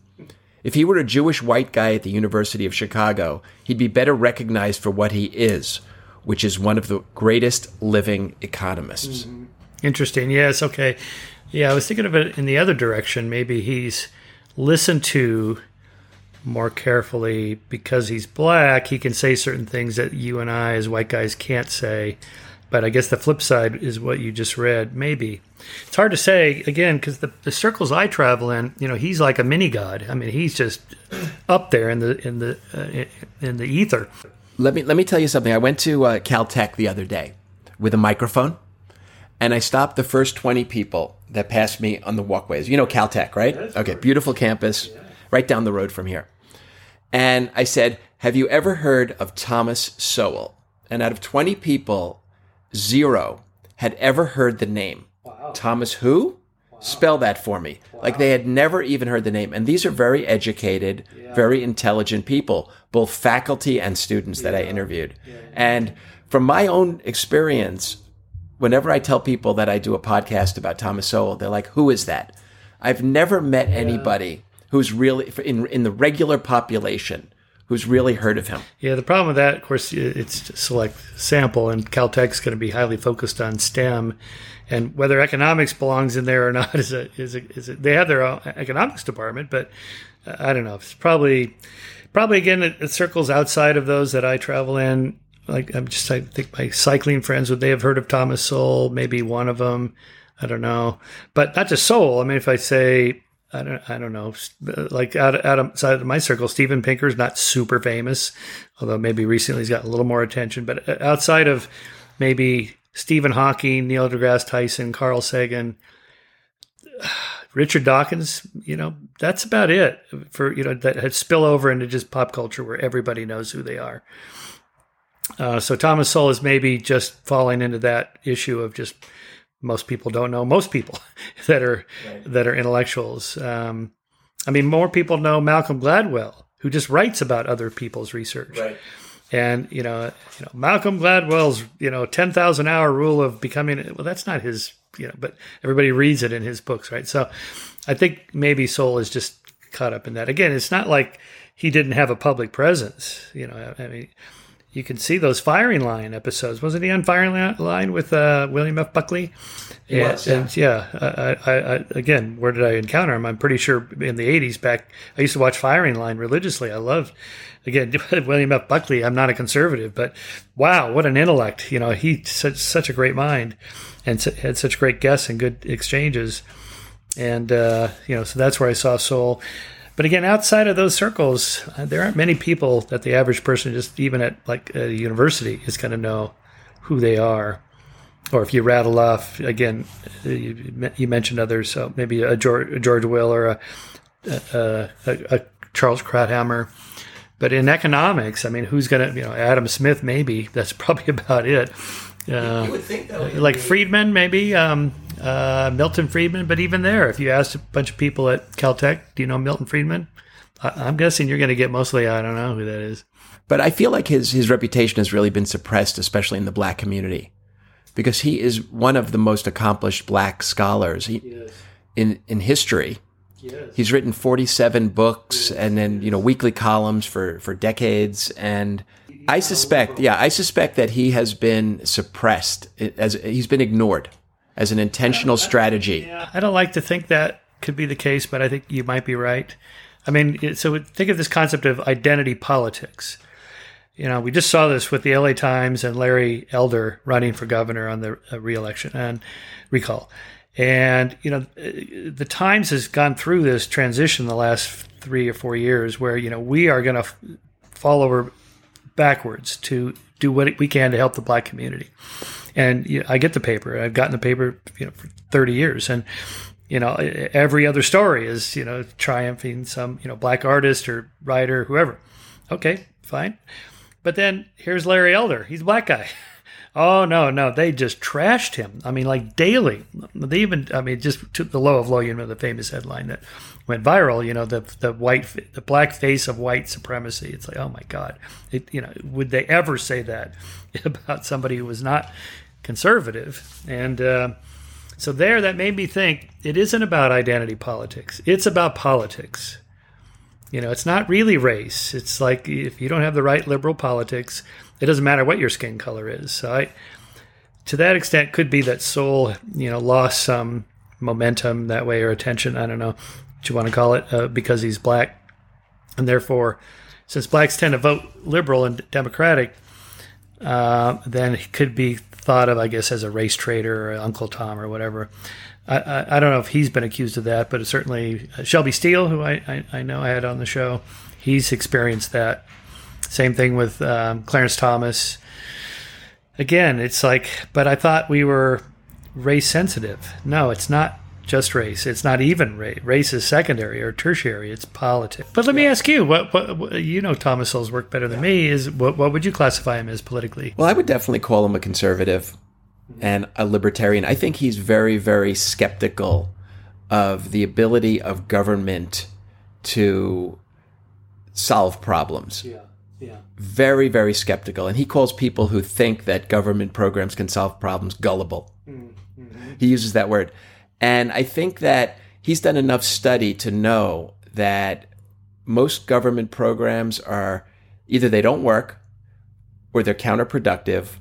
If he were a Jewish white guy at the University of Chicago, he'd be better recognized for what he is, which is one of the greatest living economists." Mm-hmm. Interesting. Yes. Okay. Yeah, I was thinking of it in the other direction. Maybe he's listened to more carefully because he's black. He can say certain things that you and I as white guys can't say. But I guess the flip side is what you just read. Maybe. It's hard to say, again, because the circles I travel in, he's like a mini god. I mean, he's just up there in the ether. Let me tell you something. I went to Caltech the other day with a microphone, and I stopped the first 20 people that passed me on the walkways. You know Caltech, right? Okay, beautiful campus, right down the road from here. And I said, "Have you ever heard of Thomas Sowell?" And out of 20 people, 0 had ever heard the name. Wow. Thomas who? Wow. Spell that for me. Wow. Like they had never even heard the name. And these are very educated, very intelligent people, both faculty and students that I interviewed. Yeah. And from my own experience, whenever I tell people that I do a podcast about Thomas Sowell, they're like, "Who is that?" I've never met anybody who's really in the regular population who's really heard of him. Yeah, the problem with that, of course, it's select sample, and Caltech's going to be highly focused on STEM, and whether economics belongs in there or not is they have their own economics department, but I don't know. It's probably again it circles outside of those that I travel in. Like I think my cycling friends would they have heard of Thomas Sowell? Maybe one of them, I don't know. But not just Sowell. I mean, if I say I don't know, like outside of my circle, Steven Pinker is not super famous, although maybe recently he's got a little more attention. But outside of maybe Stephen Hawking, Neil deGrasse Tyson, Carl Sagan, Richard Dawkins, that's about it for that had spill over into just pop culture where everybody knows who they are. So Thomas Sowell is maybe just falling into that issue of just most people don't know most people that are intellectuals. I mean, more people know Malcolm Gladwell, who just writes about other people's research. Right. And Malcolm Gladwell's 10,000-hour rule of becoming. Well, that's not his. But everybody reads it in his books, right? So I think maybe Sowell is just caught up in that. Again, it's not like he didn't have a public presence. I mean. You can see those Firing Line episodes. Wasn't he on Firing Line with William F. Buckley? Yes. Again, where did I encounter him? I'm pretty sure in the 80s back, I used to watch Firing Line religiously. I loved, again, William F. Buckley. I'm not a conservative, but wow, what an intellect. He had such a great mind and had such great guests and good exchanges. And, so that's where I saw Sowell. But again, outside of those circles, there aren't many people that the average person, just even at like a university, is going to know who they are. Or if you rattle off, again, you mentioned others, so maybe a George Will or a Charles Krauthammer. But in economics, I mean, who's going to, Adam Smith maybe, that's probably about it. You would think that would like be. Friedman maybe, Milton Friedman, but even there, if you asked a bunch of people at Caltech, do you know Milton Friedman? I'm guessing you're going to get mostly, I don't know who that is. But I feel like his reputation has really been suppressed, especially in the black community, because he is one of the most accomplished black scholars in history. Yes. He's written 47 books and then, weekly columns for decades. And I suspect that he has been suppressed, as he's been ignored as an intentional strategy. Yeah, I don't like to think that could be the case, but I think you might be right. I mean, so think of this concept of identity politics. We just saw this with the LA Times and Larry Elder running for governor on the recall. And, you know, the Times has gone through this transition the last 3 or 4 years where, you know, we are going to fall over backwards to do what we can to help the black community. And you know, I get the paper. I've gotten the paper, you know, for 30 years. And, you know, every other story is, you know, triumphing some, you know, black artist or writer, whoever. Okay, fine. But then here's Larry Elder. He's a black guy. Oh, no, they just trashed him. I mean, like daily. They even, I mean, just took the low of low, you know, the famous headline that went viral, you know, the black face of white supremacy. It's like, oh my God. It, you know, would they ever say that about somebody who was not conservative? And so there, that made me think it isn't about identity politics. It's about politics. You know, it's not really race. It's like if you don't have the right liberal politics, it doesn't matter what your skin color is. So I, to that extent, could be that Sowell, you know, lost some momentum that way or attention. I don't know what you want to call it because he's black. And therefore, since blacks tend to vote liberal and democratic, then he could be thought of, I guess, as a race traitor or Uncle Tom or whatever. I don't know if he's been accused of that, but it's certainly Shelby Steele, who I know I had on the show, he's experienced that. Same thing with Clarence Thomas. Again, it's like, but I thought we were race sensitive. No, it's not just race. It's not even race. Race is secondary or tertiary. It's politics. But let me ask you, what you know Thomas Sowell's work better than me, is what would you classify him as politically? Well, I would definitely call him a conservative and a libertarian. I think he's very, very skeptical of the ability of government to solve problems. Yeah. Very, very skeptical. And he calls people who think that government programs can solve problems gullible. Mm-hmm. He uses that word. And I think that he's done enough study to know that most government programs are either they don't work or they're counterproductive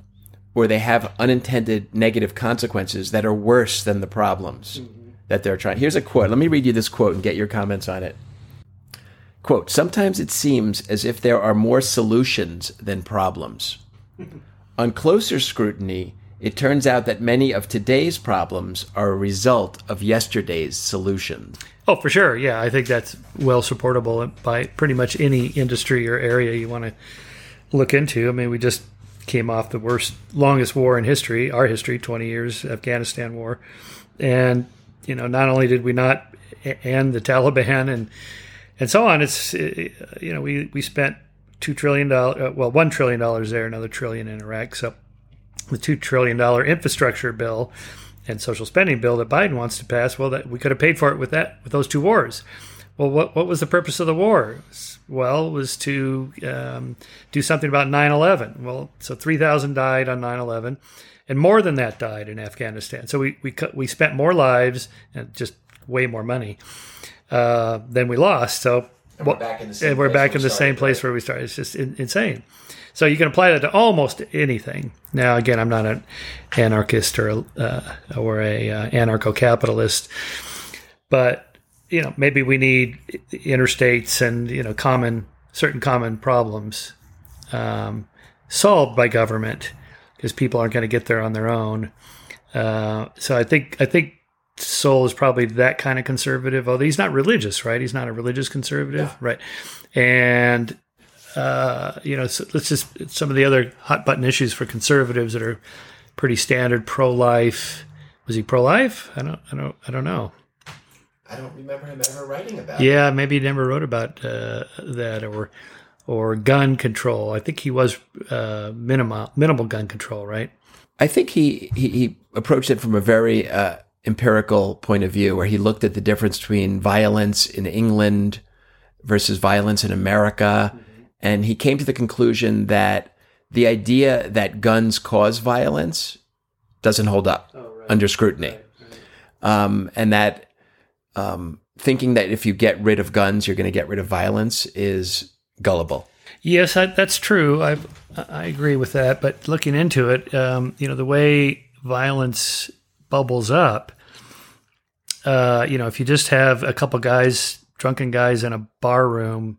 or they have unintended negative consequences that are worse than the problems that they're trying. Here's a quote. Let me read you this quote and get your comments on it. Quote, "Sometimes it seems as if there are more solutions than problems. On closer scrutiny, it turns out that many of today's problems are a result of yesterday's solutions." Oh, for sure. Yeah, I think that's well supportable by pretty much any industry or area you want to look into. I mean, we just came off the worst, longest war in history, our history, 20 years, Afghanistan war. And, you know, not only did we not end the Taliban and so on, it's, you know, we spent $2 trillion, well, $1 trillion there, another trillion in Iraq. So the $2 trillion infrastructure bill and social spending bill that Biden wants to pass, well, that we could have paid for it with that, with those two wars. Well, what was the purpose of the war? Well, it was to do something about 9/11. Well, so 3,000 died on 9/11, and more than that died in Afghanistan. So we spent more lives and just way more money than we lost. So and we're back in the same, place where we started. It's just insane. So you can apply that to almost anything. Now, again, I'm not an anarchist or a anarcho-capitalist, but you know, maybe we need interstates and, you know, certain common problems solved by government because people aren't going to get there on their own. So I think Sowell is probably that kind of conservative, although he's not religious, right? He's not a religious conservative, yeah. Right? And, you know, so let's just, some of the other hot button issues for conservatives that are pretty standard, pro-life. Was he pro-life? I don't know. I don't remember him ever writing about it. Yeah, maybe he never wrote about that or gun control. I think he was minimal gun control, right? I think he approached it from a very empirical point of view where he looked at the difference between violence in England versus violence in America. Mm-hmm. And he came to the conclusion that the idea that guns cause violence doesn't hold up under scrutiny. Right. And that... thinking that if you get rid of guns, you're going to get rid of violence is gullible. Yes, that's true. I agree with that. But looking into it, you know, the way violence bubbles up, you know, if you just have a couple guys, drunken guys in a bar room,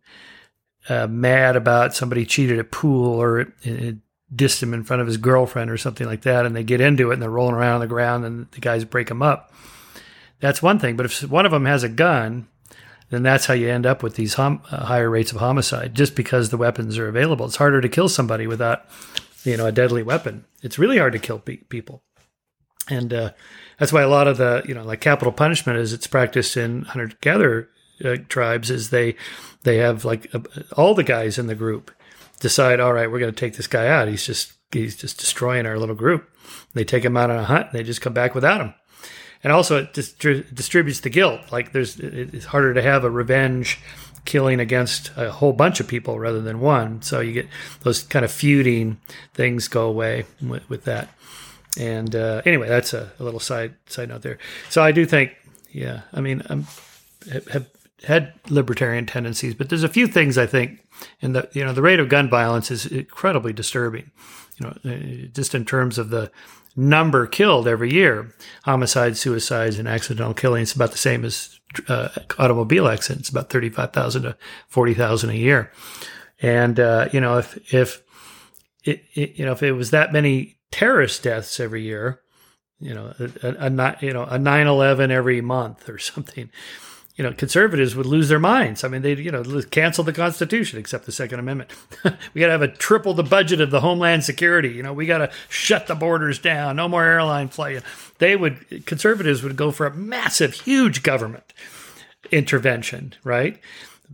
mad about somebody cheated at pool or it dissed him in front of his girlfriend or something like that, and they get into it and they're rolling around on the ground and the guys break them up. That's one thing. But if one of them has a gun, then that's how you end up with these higher rates of homicide, just because the weapons are available. It's harder to kill somebody without, a deadly weapon. It's really hard to kill people. And that's why a lot of the, capital punishment as it's practiced in hunter-gatherer tribes is they have all the guys in the group decide, all right, we're going to take this guy out. He's just destroying our little group. They take him out on a hunt and they just come back without him. And also it distributes the guilt. It's harder to have a revenge killing against a whole bunch of people rather than one. So you get those kind of feuding things go away with that. And anyway, that's a little side note there. So I do think, I have had libertarian tendencies, but there's a few things I think, and the rate of gun violence is incredibly disturbing. Just in terms of the number killed every year, homicides, suicides, and accidental killings, it's about the same as automobile accidents, about 35,000 to 40,000 a year. And if it was that many terrorist deaths every year, a 9/11 every month or something, conservatives would lose their minds. I mean, they'd, cancel the Constitution, except the Second Amendment. We got to have triple the budget of the Homeland Security. We got to shut the borders down. No more airline flight. Conservatives would go for a massive, huge government intervention, right?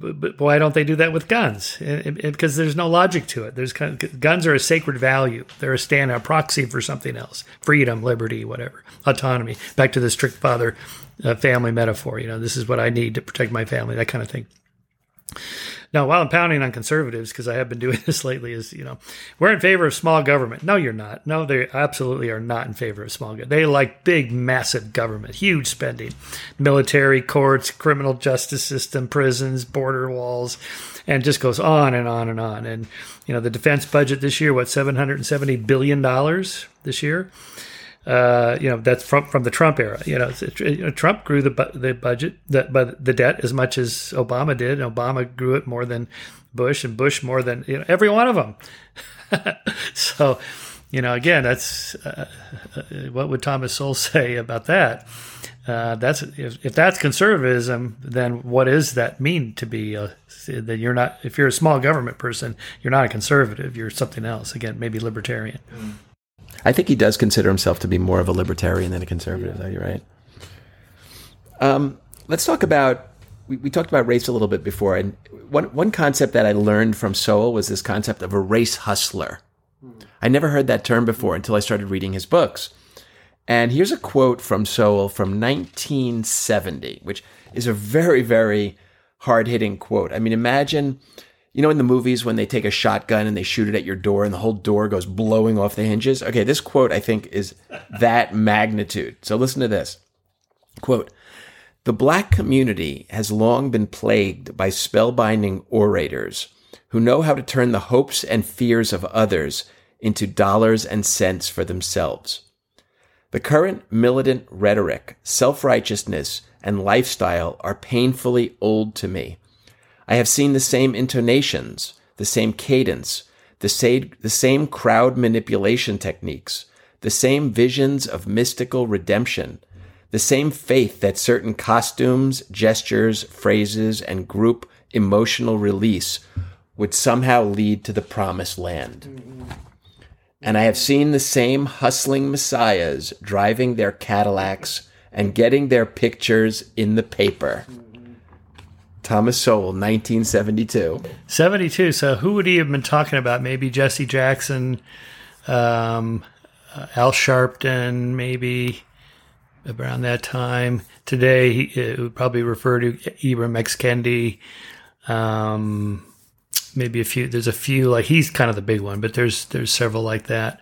But why don't they do that with guns? Because there's no logic to it. Guns are a sacred value. They're a standout proxy for something else: freedom, liberty, whatever, autonomy. Back to the strict father family metaphor. This is what I need to protect my family. That kind of thing. Now, while I'm pounding on conservatives, because I have been doing this lately, is we're in favor of small government. No, you're not. No, they absolutely are not in favor of small government. They like big, massive government, huge spending, military, courts, criminal justice system, prisons, border walls, and just goes on and on and on. And the defense budget this year, $770 billion this year. That's from the Trump era. Trump grew the budget, the debt as much as Obama did. And Obama grew it more than Bush, and Bush more than every one of them. So, again, that's what would Thomas Sowell say about that? That's if that's conservatism, then what does that mean to be? That you're not. If you're a small government person, you're not a conservative. You're something else. Again, maybe libertarian. Mm. I think he does consider himself to be more of a libertarian than a conservative, though, you're right. Let's talk about, we talked about race a little bit before, and one concept that I learned from Sowell was this concept of a race hustler. I never heard that term before until I started reading his books. And here's a quote from Sowell from 1970, which is a very, very hard-hitting quote. I mean, imagine... in the movies when they take a shotgun and they shoot it at your door and the whole door goes blowing off the hinges? Okay, this quote, I think, is that magnitude. So listen to this. Quote, "The black community has long been plagued by spellbinding orators who know how to turn the hopes and fears of others into dollars and cents for themselves. The current militant rhetoric, self-righteousness, and lifestyle are painfully old to me. I have seen the same intonations, the same cadence, the same crowd manipulation techniques, the same visions of mystical redemption, the same faith that certain costumes, gestures, phrases, and group emotional release would somehow lead to the promised land. And I have seen the same hustling messiahs driving their Cadillacs and getting their pictures in the paper." Thomas Sowell, 1972. 72. So who would he have been talking about? Maybe Jesse Jackson, Al Sharpton, maybe around that time. Today, it would probably refer to Ibram X. Kendi. Maybe a few. There's a few. He's kind of the big one, but there's several like that.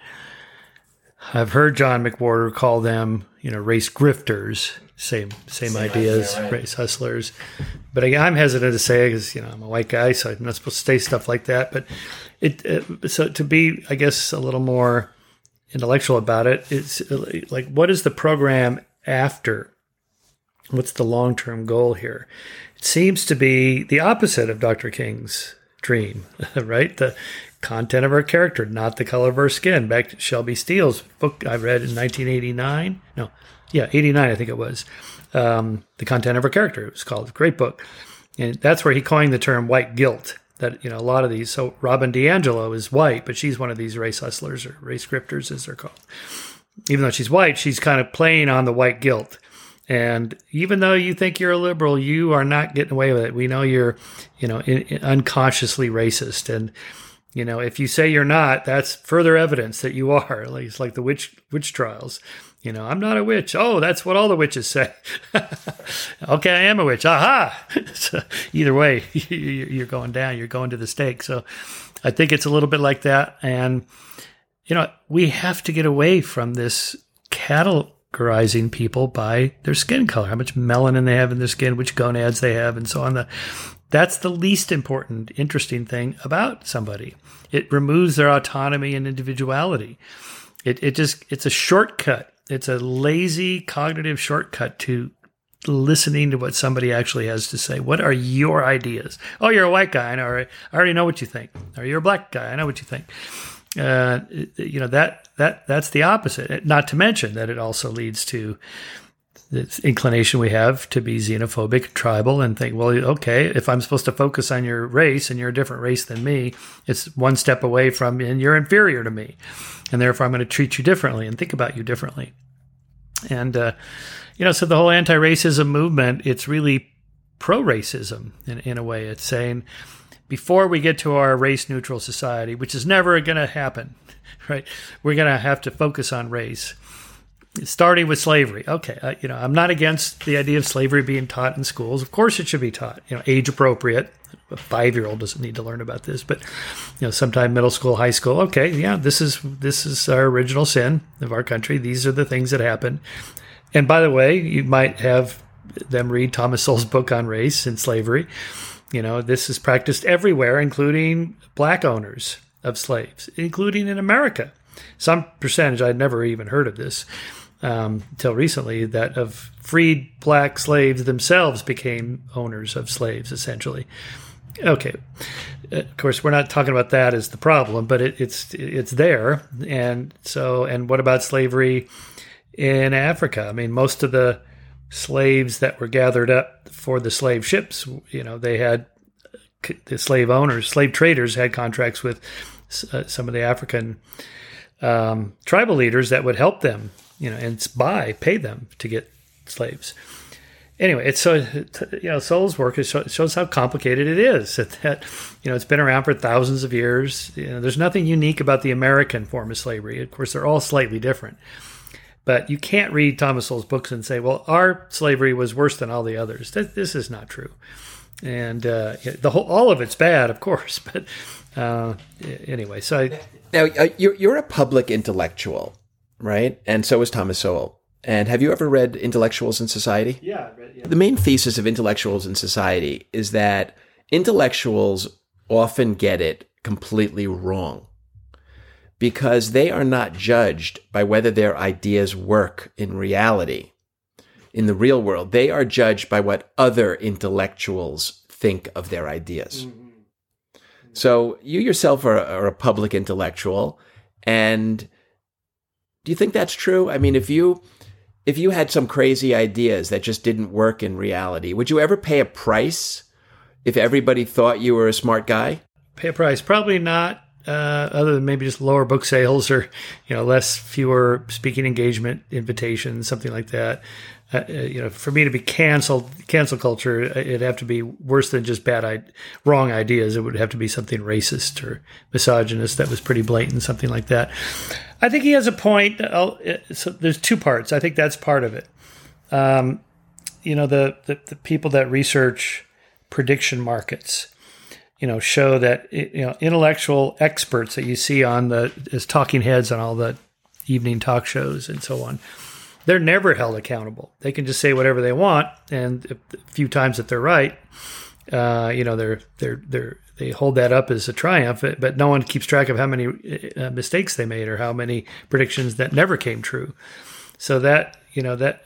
I've heard John McWhorter call them, race grifters. Same ideas, idea, right? Race hustlers. But again, I'm hesitant to say it because, I'm a white guy, so I'm not supposed to say stuff like that. But so to be, I guess, a little more intellectual about it, it's like, what is the program after? What's the long-term goal here? It seems to be the opposite of Dr. King's dream, right? The content of our character, not the color of our skin. Back to Shelby Steele's book I read in 1989. No. Yeah, 89, I think it was. The Content of Her Character. It was called. Great book. And that's where he coined the term white guilt. That, you know, a lot of these. So Robin DiAngelo is white, but she's one of these race hustlers or race scripters, as they're called. Even though she's white, she's kind of playing on the white guilt. And even though you think you're a liberal, you are not getting away with it. We know you're, you know, unconsciously racist. And, you know, if you say you're not, that's further evidence that you are. Like, it's like the witch trials. You know, I'm not a witch. Oh, that's what all the witches say. Okay, I am a witch. Aha! So either way, you're going down. You're going to the stake. So I think it's a little bit like that. And, you know, we have to get away from this categorizing people by their skin color, how much melanin they have in their skin, which gonads they have, and so on. That's the least important, interesting thing about somebody. It removes their autonomy and individuality. It's a shortcut. It's a lazy cognitive shortcut to listening to what somebody actually has to say. What are your ideas? Oh, you're a white guy. I already know what you think. Or you're a black guy. I know what you think. You know, that's the opposite. Not to mention that it also leads to the inclination we have to be xenophobic, tribal, and think, well, okay, if I'm supposed to focus on your race and you're a different race than me, it's one step away from, and you're inferior to me, and therefore I'm going to treat you differently and think about you differently. And, you know, so the whole anti-racism movement, it's really pro-racism in a way. It's saying, before we get to our race-neutral society, which is never going to happen, right? We're going to have to focus on race, starting with slavery. Okay, you know, I'm not against the idea of slavery being taught in schools. Of course, it should be taught, you know, age-appropriate. A 5-year-old doesn't need to learn about this, but you know, sometime middle school, high school. Okay, yeah, this is our original sin of our country. These are the things that happen. And by the way, you might have them read Thomas Sowell's book on race and slavery. You know, this is practiced everywhere, including black owners of slaves, including in America. Some percentage, I'd never even heard of this until recently, that of freed black slaves themselves became owners of slaves, essentially. Okay. Of course, we're not talking about that as the problem, but it's there. And so, and what about slavery in Africa? I mean, most of the slaves that were gathered up for the slave ships, you know, they had the slave owners, slave traders had contracts with some of the African tribal leaders that would help them, you know, and pay them to get slaves. Anyway, it's so, you know, Sowell's work shows how complicated it is. That, you know, it's been around for thousands of years. You know, there's nothing unique about the American form of slavery. Of course, they're all slightly different. But you can't read Thomas Sowell's books and say, well, our slavery was worse than all the others. This is not true. And all of it's bad, of course. But anyway, so... Now, you're a public intellectual, right? And so is Thomas Sowell. And have you ever read Intellectuals in Society? Yeah, I read, yeah. The main thesis of Intellectuals in Society is that intellectuals often get it completely wrong, because they are not judged by whether their ideas work in reality, in the real world. They are judged by what other intellectuals think of their ideas. Mm-hmm. So you yourself are a public intellectual, and do you think that's true? I mean, if you had some crazy ideas that just didn't work in reality, would you ever pay a price if everybody thought you were a smart guy? Pay a price? Probably not. Other than maybe just lower book sales, or, you know, fewer speaking engagement invitations, something like that. You know, for me to be canceled, cancel culture, it'd have to be worse than just wrong ideas. It would have to be something racist or misogynist that was pretty blatant, something like that. I think he has a point. So there's two parts. I think that's part of it. You know, the people that research prediction markets, you know, show that, you know, intellectual experts that you see as talking heads on all the evening talk shows and so on, they're never held accountable. They can just say whatever they want, and a few times that they're right, you know, they hold that up as a triumph. But no one keeps track of how many mistakes they made or how many predictions that never came true. So that, you know, that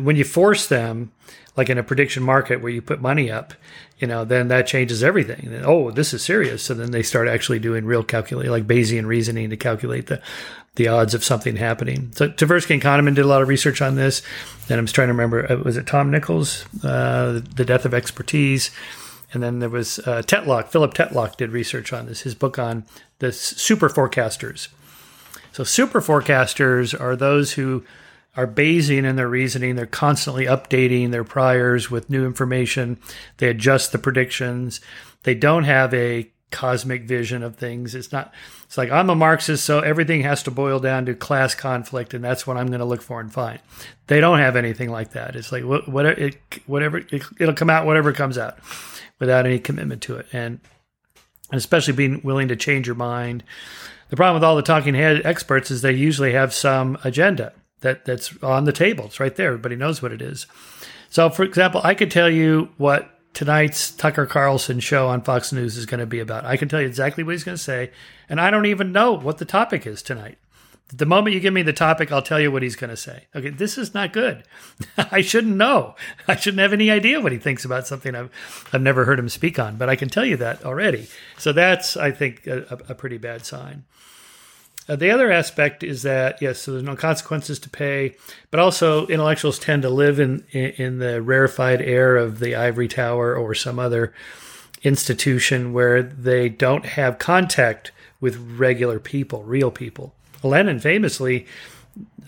when you force them, like in a prediction market where you put money up, you know, then that changes everything. And, oh, this is serious. So then they start actually doing real calculation, like Bayesian reasoning, to calculate the the odds of something happening. So Tversky and Kahneman did a lot of research on this. And I'm trying to remember, was it Tom Nichols, The Death of Expertise? And then there was Tetlock, Philip Tetlock did research on this, his book on the super forecasters. So super forecasters are those who are Bayesian in their reasoning. They're constantly updating their priors with new information. They adjust the predictions. They don't have a cosmic vision of things. It's like, I'm a Marxist, so everything has to boil down to class conflict, and that's what I'm going to look for and find. They don't have anything like that. It's like, it'll come out, whatever comes out, without any commitment to it. And especially being willing to change your mind. The problem with all the talking head experts is they usually have some agenda that's on the table. It's right there. Everybody knows what it is. So, for example, I could tell you what tonight's Tucker Carlson show on Fox News is going to be about. I can tell you exactly what he's going to say, and I don't even know what the topic is tonight. The moment you give me the topic, I'll tell you what he's going to say. Okay, this is not good. I shouldn't know. I shouldn't have any idea what he thinks about something I've never heard him speak on, but I can tell you that already. So that's, I think, a pretty bad sign. The other aspect is that, yes, so there's no consequences to pay, but also intellectuals tend to live in the rarefied air of the ivory tower or some other institution where they don't have contact with regular people, real people. Lenin famously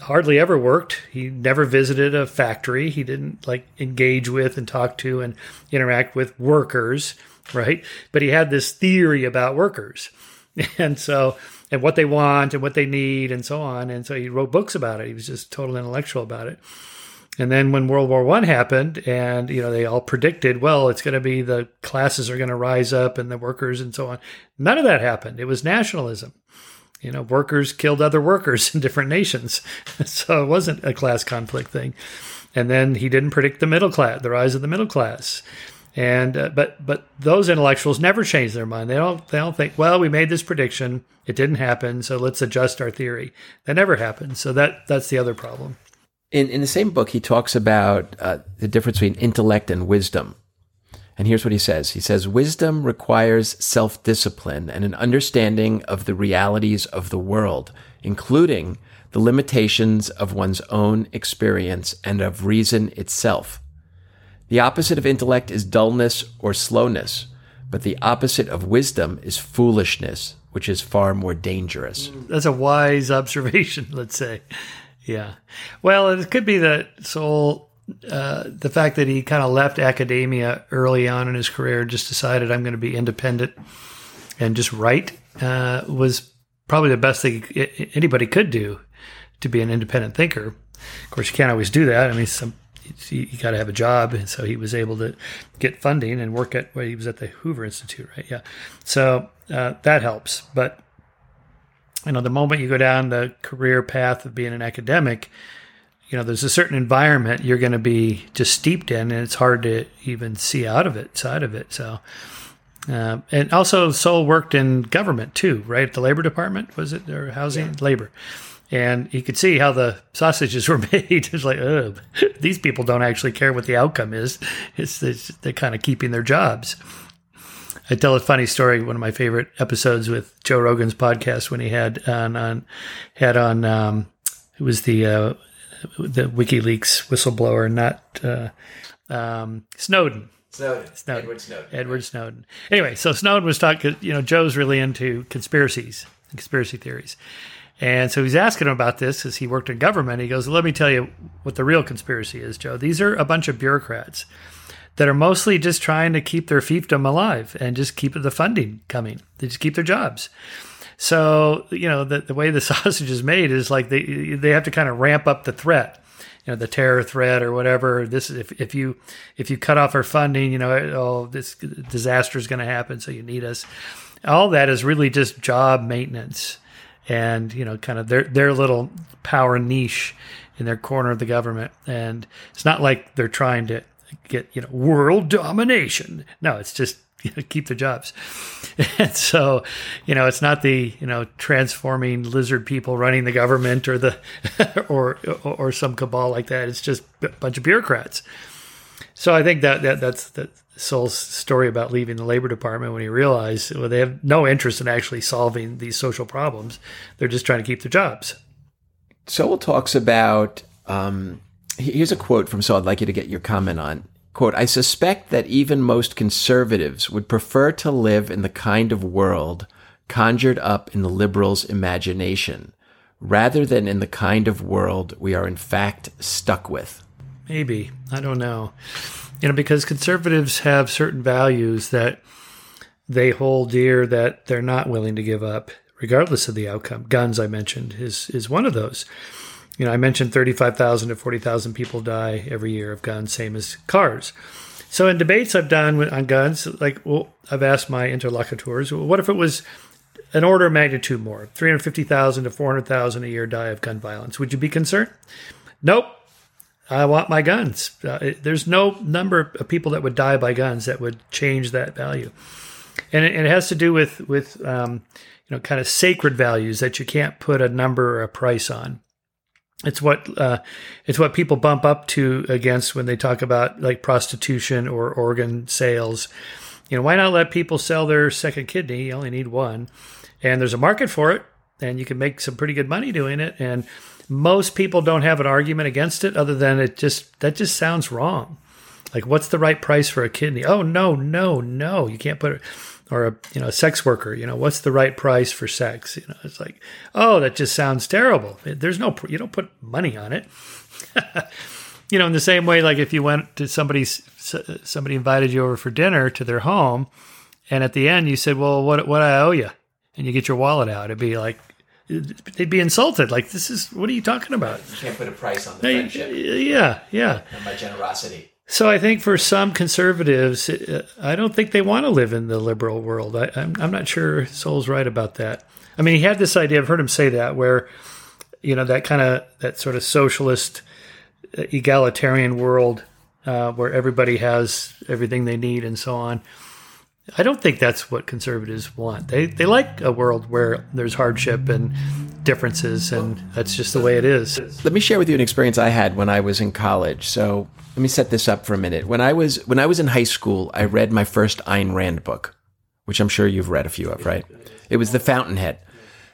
hardly ever worked. He never visited a factory. He didn't engage with and talk to and interact with workers, right? But he had this theory about workers. And what they want and what they need and so on. And so he wrote books about it. He was just total intellectual about it. And then when World War I happened and, they all predicted, well, it's going to be the classes are going to rise up and the workers and so on. None of that happened. It was nationalism. Workers killed other workers in different nations. So it wasn't a class conflict thing. And then he didn't predict the middle class, the rise of the middle class. And but those intellectuals never change their mind. They don't think, well, we made this prediction, it didn't happen, so let's adjust our theory. That never happens. So that's the other problem. In the same book, he talks about the difference between intellect and wisdom. And here's what he says. He says, wisdom requires self-discipline and an understanding of the realities of the world, including the limitations of one's own experience and of reason itself. The opposite of intellect is dullness or slowness, but the opposite of wisdom is foolishness, which is far more dangerous. That's a wise observation, let's say. Yeah. Well, it could be that Sowell, the fact that he kind of left academia early on in his career, just decided I'm going to be independent and just write, was probably the best thing anybody could do to be an independent thinker. Of course, you can't always do that. I mean, you got to have a job. And so he was able to get funding and work at where he was at the Hoover Institute, right? Yeah. So that helps. But, the moment you go down the career path of being an academic, there's a certain environment you're going to be just steeped in, and it's hard to even see out of it. So, and also Sowell worked in government too, right? The Labor Department, was it? Or housing? Yeah. Labor. And you could see how the sausages were made. It's like, oh, these people don't actually care what the outcome is. It's they're kind of keeping their jobs. I tell a funny story. One of my favorite episodes with Joe Rogan's podcast when he had on who was the WikiLeaks whistleblower, not Snowden. Edward Snowden. Anyway, so Snowden was talking, Joe's really into conspiracies, conspiracy theories. And so he's asking him about this because he worked in government. He goes, let me tell you what the real conspiracy is, Joe. These are a bunch of bureaucrats that are mostly just trying to keep their fiefdom alive and just keep the funding coming. They just keep their jobs. So, the way the sausage is made is like they have to kind of ramp up the threat, the terror threat or whatever. This is if you cut off our funding, this disaster is going to happen. So you need us. All that is really just job maintenance and, kind of their little power niche in their corner of the government. And it's not like they're trying to get, world domination. No, it's just, keep their jobs. And so, it's not the, transforming lizard people running the government or or some cabal like that. It's just a bunch of bureaucrats. So I think that that's Sowell's story about leaving the Labor Department when he realized, well, they have no interest in actually solving these social problems. They're just trying to keep their jobs. Sowell talks about, here's a quote from Sowell I'd like you to get your comment on. Quote, "I suspect that even most conservatives would prefer to live in the kind of world conjured up in the liberals' imagination, rather than in the kind of world we are in fact stuck with." Maybe. I don't know. You know, because conservatives have certain values that they hold dear that they're not willing to give up, regardless of the outcome. Guns, I mentioned, is one of those. You know, I mentioned 35,000 to 40,000 people die every year of guns, same as cars. So in debates I've done on guns, like, well, I've asked my interlocutors, well, what if it was an order of magnitude more, 350,000 to 400,000 a year die of gun violence? Would you be concerned? Nope. I want my guns. There's no number of people that would die by guns that would change that value. And it has to do with you know, kind of sacred values that you can't put a number or a price on. It's what people bump up to against when they talk about, like, prostitution or organ sales. You know, why not let people sell their second kidney? You only need one. And there's a market for it, and you can make some pretty good money doing it. And most people don't have an argument against it other than that just sounds wrong. Like, what's the right price for a kidney? Oh, no. You can't put it, or a sex worker, you know, what's the right price for sex? You know, it's like, oh, that just sounds terrible. There's no, you don't put money on it. You know, in the same way, like if you went to somebody invited you over for dinner to their home, and at the end you said, well, what I owe you? And you get your wallet out. It'd be like, they'd be insulted. Like, this is, what are you talking about? You can't put a price on the friendship. Yeah. And my generosity. So I think for some conservatives, I don't think they want to live in the liberal world. I'm not sure Sowell's right about that. I mean, he had this idea, I've heard him say that, where, you know, that sort of socialist, egalitarian world where everybody has everything they need and so on. I don't think that's what conservatives want. They like a world where there's hardship and differences, and that's just the way it is. Let me share with you an experience I had when I was in college. So let me set this up for a minute. When I was in high school, I read my first Ayn Rand book, which I'm sure you've read a few of, right? It was The Fountainhead.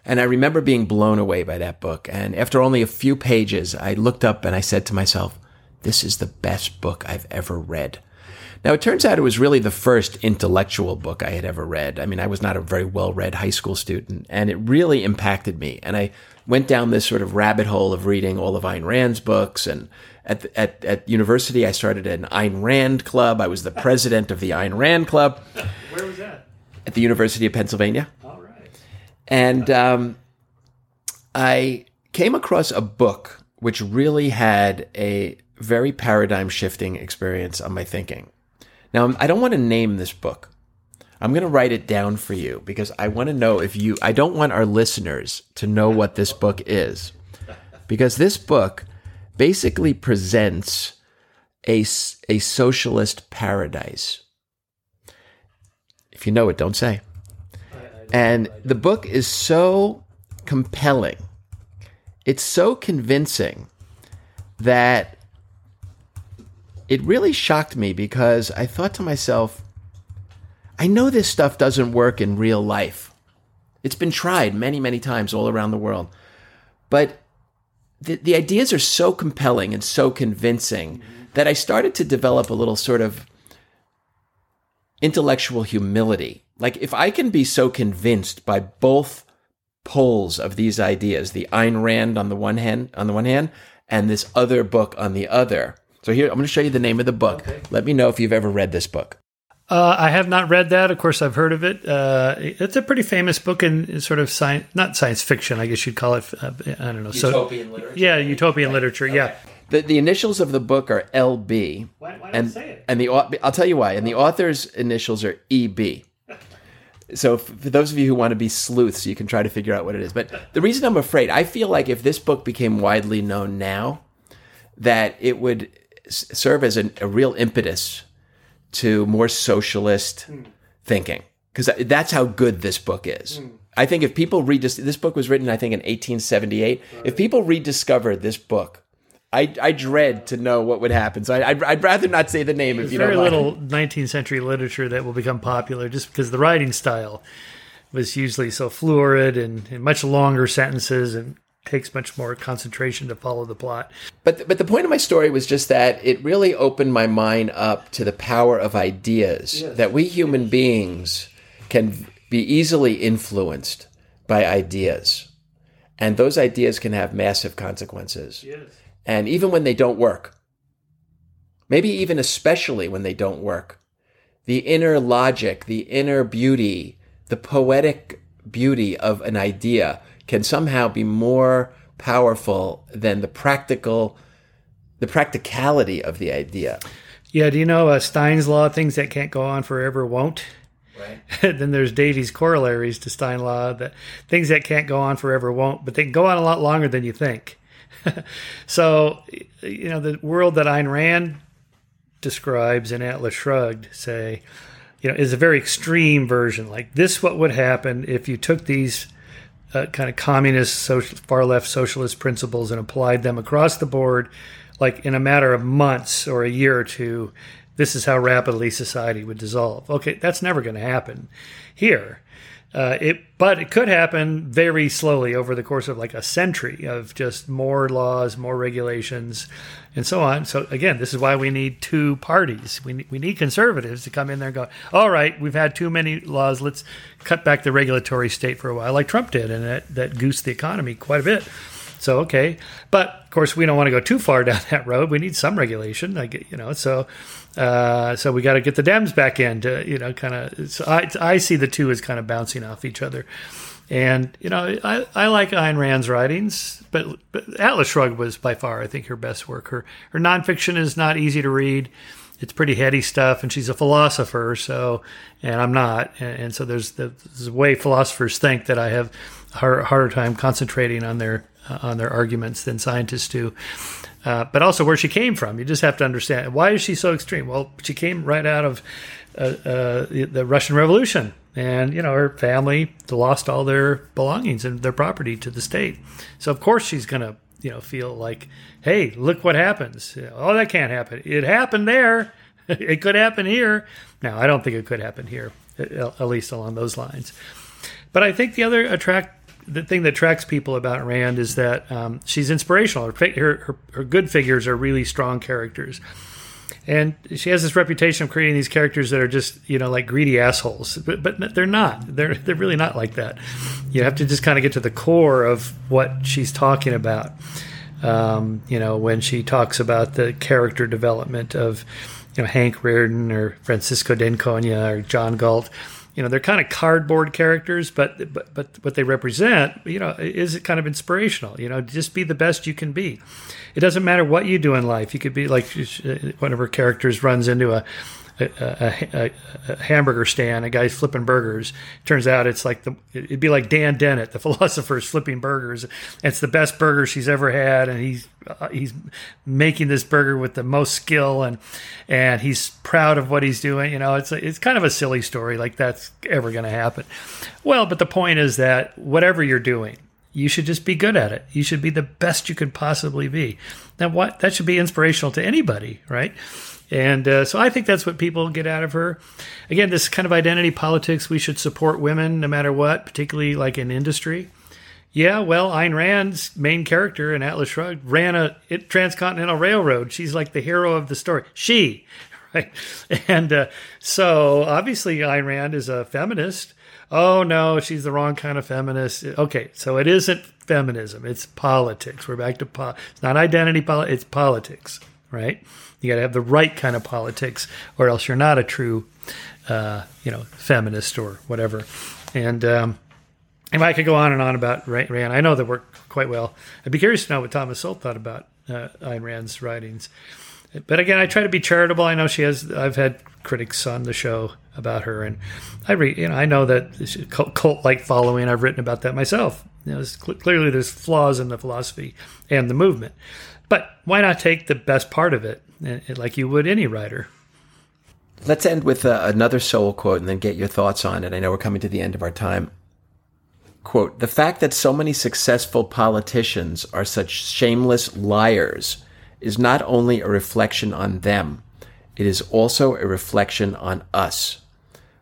And I remember being blown away by that book. And after only a few pages, I looked up and I said to myself, this is the best book I've ever read. Now, it turns out it was really the first intellectual book I had ever read. I mean, I was not a very well-read high school student, and it really impacted me. And I went down this sort of rabbit hole of reading all of Ayn Rand's books. And at university, I started an Ayn Rand club. I was the president of the Ayn Rand club. Where was that? At the University of Pennsylvania. All right. And I came across a book which really had a very paradigm-shifting experience on my thinking. Now, I don't want to name this book. I'm going to write it down for you because I want to know if you... I don't want our listeners to know what this book is, because this book basically presents a socialist paradise. If you know it, don't say. And the book is so compelling. It's so convincing that... it really shocked me, because I thought to myself, I know this stuff doesn't work in real life. It's been tried many, many times all around the world. But the ideas are so compelling and so convincing that I started to develop a little sort of intellectual humility. Like, if I can be so convinced by both poles of these ideas, the Ayn Rand on the one hand, and this other book on the other. So here, I'm going to show you the name of the book. Okay. Let me know if you've ever read this book. I have not read that. Of course, I've heard of it. It's a pretty famous book in sort of science, not science fiction, I guess you'd call it. I don't know. Utopian literature. Yeah, right? Utopian literature. Okay. Yeah. The initials of the book are LB. Why don't you say it? And I'll tell you why. And the author's initials are EB. So for those of you who want to be sleuths, you can try to figure out what it is. But the reason I'm afraid, I feel like if this book became widely known now, that it would serve as a real impetus to more socialist thinking, because that's how good this book is. I think if people this book was written, I think, in 1878. Right. If people rediscovered this book, I dread to know what would happen. So I'd rather not say the name if you don't mind. There's very little 19th century literature that will become popular just because the writing style was usually so fluid and much longer sentences and takes much more concentration to follow the plot. But the point of my story was just that it really opened my mind up to the power of ideas, yes, that we human beings can be easily influenced by ideas. And those ideas can have massive consequences. Yes. And even when they don't work, maybe even especially when they don't work, the inner logic, the inner beauty, the poetic beauty of an idea can somehow be more powerful than the practicality of the idea. Yeah, do you know Stein's law, things that can't go on forever won't? Right. Then there's Davies' corollaries to Stein's law, that things that can't go on forever won't, but they can go on a lot longer than you think. So, you know, the world that Ayn Rand describes in Atlas Shrugged, say, you know, is a very extreme version. Like, this what would happen if you took these kind of communist, social, far-left socialist principles and applied them across the board, like in a matter of months or a year or two, this is how rapidly society would dissolve. Okay, that's never going to happen here. But it could happen very slowly over the course of like a century of just more laws, more regulations, and so on. So again, this is why we need two parties. We need conservatives to come in there and go, all right, we've had too many laws. Let's cut back the regulatory state for a while, like Trump did, and that goosed the economy quite a bit. So, okay. But of course, we don't want to go too far down that road. We need some regulation, so we got to get the Dems back in to, you know, kind of, so I see the two as kind of bouncing off each other. And, you know, I like Ayn Rand's writings, but Atlas Shrugged was by far, I think, her best work. Her nonfiction is not easy to read. It's pretty heady stuff, and she's a philosopher, so, and I'm not. And so there's a way philosophers think that I have a harder time concentrating on their arguments than scientists do. But also where she came from. You just have to understand, why is she so extreme? Well, she came right out of the Russian Revolution. And, you know, her family lost all their belongings and their property to the state. So, of course, she's going to, you know, feel like, hey, look what happens. You know, oh, that can't happen. It happened there. It could happen here. Now, I don't think it could happen here, at least along those lines. But I think the other the thing that attracts people about Rand is that she's inspirational. Her good figures are really strong characters. And she has this reputation of creating these characters that are just, you know, like greedy assholes. But they're not. They're really not like that. You have to just kind of get to the core of what she's talking about. You know, when she talks about the character development of, you know, Hank Reardon or Francisco D'Ancona or John Galt. You know, they're kind of cardboard characters, but what they represent, you know, is kind of inspirational. You know, just be the best you can be. It doesn't matter what you do in life. You could be like one of her characters runs into a hamburger stand, a guy's flipping burgers. Turns out it's like it'd be like Dan Dennett, the philosopher's flipping burgers. It's the best burger she's ever had, and he's making this burger with the most skill, and he's proud of what he's doing. You know, it's kind of a silly story, like that's ever going to happen. Well, but the point is that whatever you're doing, you should just be good at it. You should be the best you could possibly be. Now, that should be inspirational to anybody, right? And so I think that's what people get out of her. Again, this kind of identity politics, we should support women no matter what, particularly like in industry. Yeah, well, Ayn Rand's main character in Atlas Shrugged ran a transcontinental railroad. She's like the hero of the story. She, right? And so obviously Ayn Rand is a feminist. Oh, no, she's the wrong kind of feminist. Okay, so it isn't feminism. It's politics. We're back to it's not identity politics. It's politics, right? You got to have the right kind of politics or else you're not a true, you know, feminist or whatever. And I could go on and on about Rand. I know the work quite well. I'd be curious to know what Thomas Sowell thought about Ayn Rand's writings. But again, I try to be charitable. I know I've had critics on the show about her, and I know that cult-like following. I've written about that myself. You know, clearly there's flaws in the philosophy and the movement. But why not take the best part of it, like you would any writer? Let's end with another Sowell quote and then get your thoughts on it. I know we're coming to the end of our time. Quote, "The fact that so many successful politicians are such shameless liars is not only a reflection on them, it is also a reflection on us.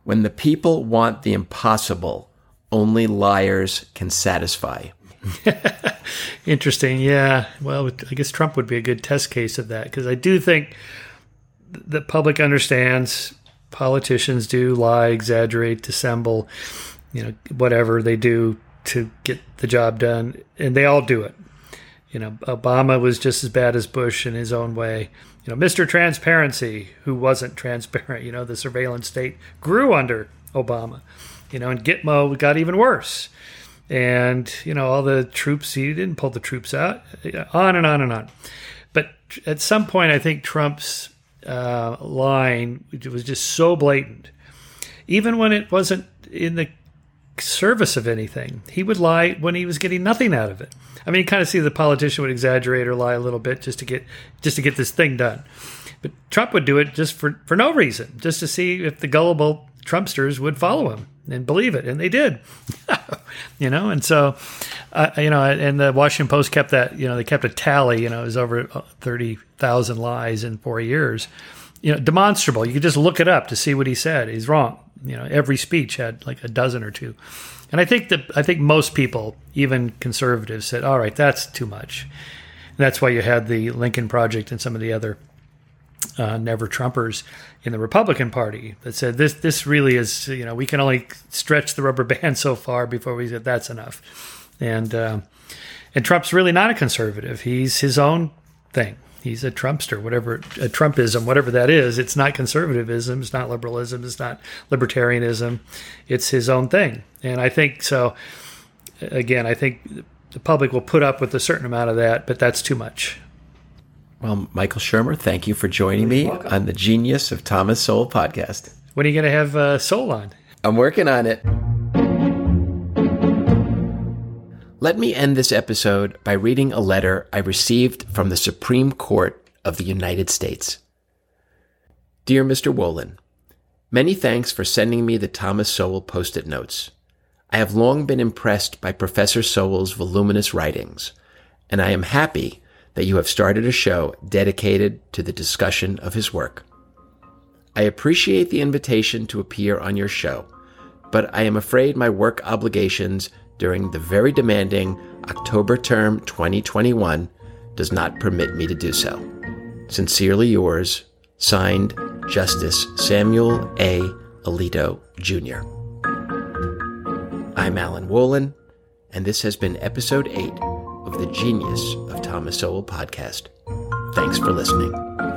When the people want the impossible, only liars can satisfy. Interesting, yeah. Well, I guess Trump would be a good test case of that, because I do think the public understands politicians do lie, exaggerate, dissemble, whatever they do to get the job done, and they all do it. Obama was just as bad as Bush in his own way. Mr. Transparency, who wasn't transparent, the surveillance state grew under Obama, and Gitmo got even worse. And, all the troops, he didn't pull the troops out, on and on and on. But at some point, I think Trump's line was just so blatant. Even when it wasn't in the service of anything, he would lie when he was getting nothing out of it. I mean, you kind of see the politician would exaggerate or lie a little bit just to get this thing done. But Trump would do it just for no reason, just to see if the gullible Trumpsters would follow him and believe it, and they did. And so, and the Washington Post kept that, they kept a tally, it was over 30,000 lies in 4 years, demonstrable. You could just look it up to see what he said. He's wrong. Every speech had like a dozen or two. And I think most people, even conservatives, said, all right, that's too much. And that's why you had the Lincoln Project and some of the other never Trumpers in the Republican Party that said this really is, we can only stretch the rubber band so far before we said that's enough. And Trump's really not a conservative. He's his own thing. He's a Trumpster, whatever, a Trumpism, whatever that is. It's not conservatism. It's not liberalism. It's not libertarianism. It's his own thing. And I think so. Again, I think the public will put up with a certain amount of that, but that's too much. Well, Michael Shermer, thank you for joining me on the Genius of Thomas Sowell podcast. When are you going to have Sowell on? I'm working on it. Let me end this episode by reading a letter I received from the Supreme Court of the United States. Dear Mr. Wollin, many thanks for sending me the Thomas Sowell post-it notes. I have long been impressed by Professor Sowell's voluminous writings, and I am happy that you have started a show dedicated to the discussion of his work. I appreciate the invitation to appear on your show, but I am afraid my work obligations during the very demanding October term 2021 does not permit me to do so. Sincerely yours, signed Justice Samuel A. Alito, Jr. I'm Alan Wollin, and this has been Episode 8 of the Genius of Thomas Sowell podcast. Thanks for listening.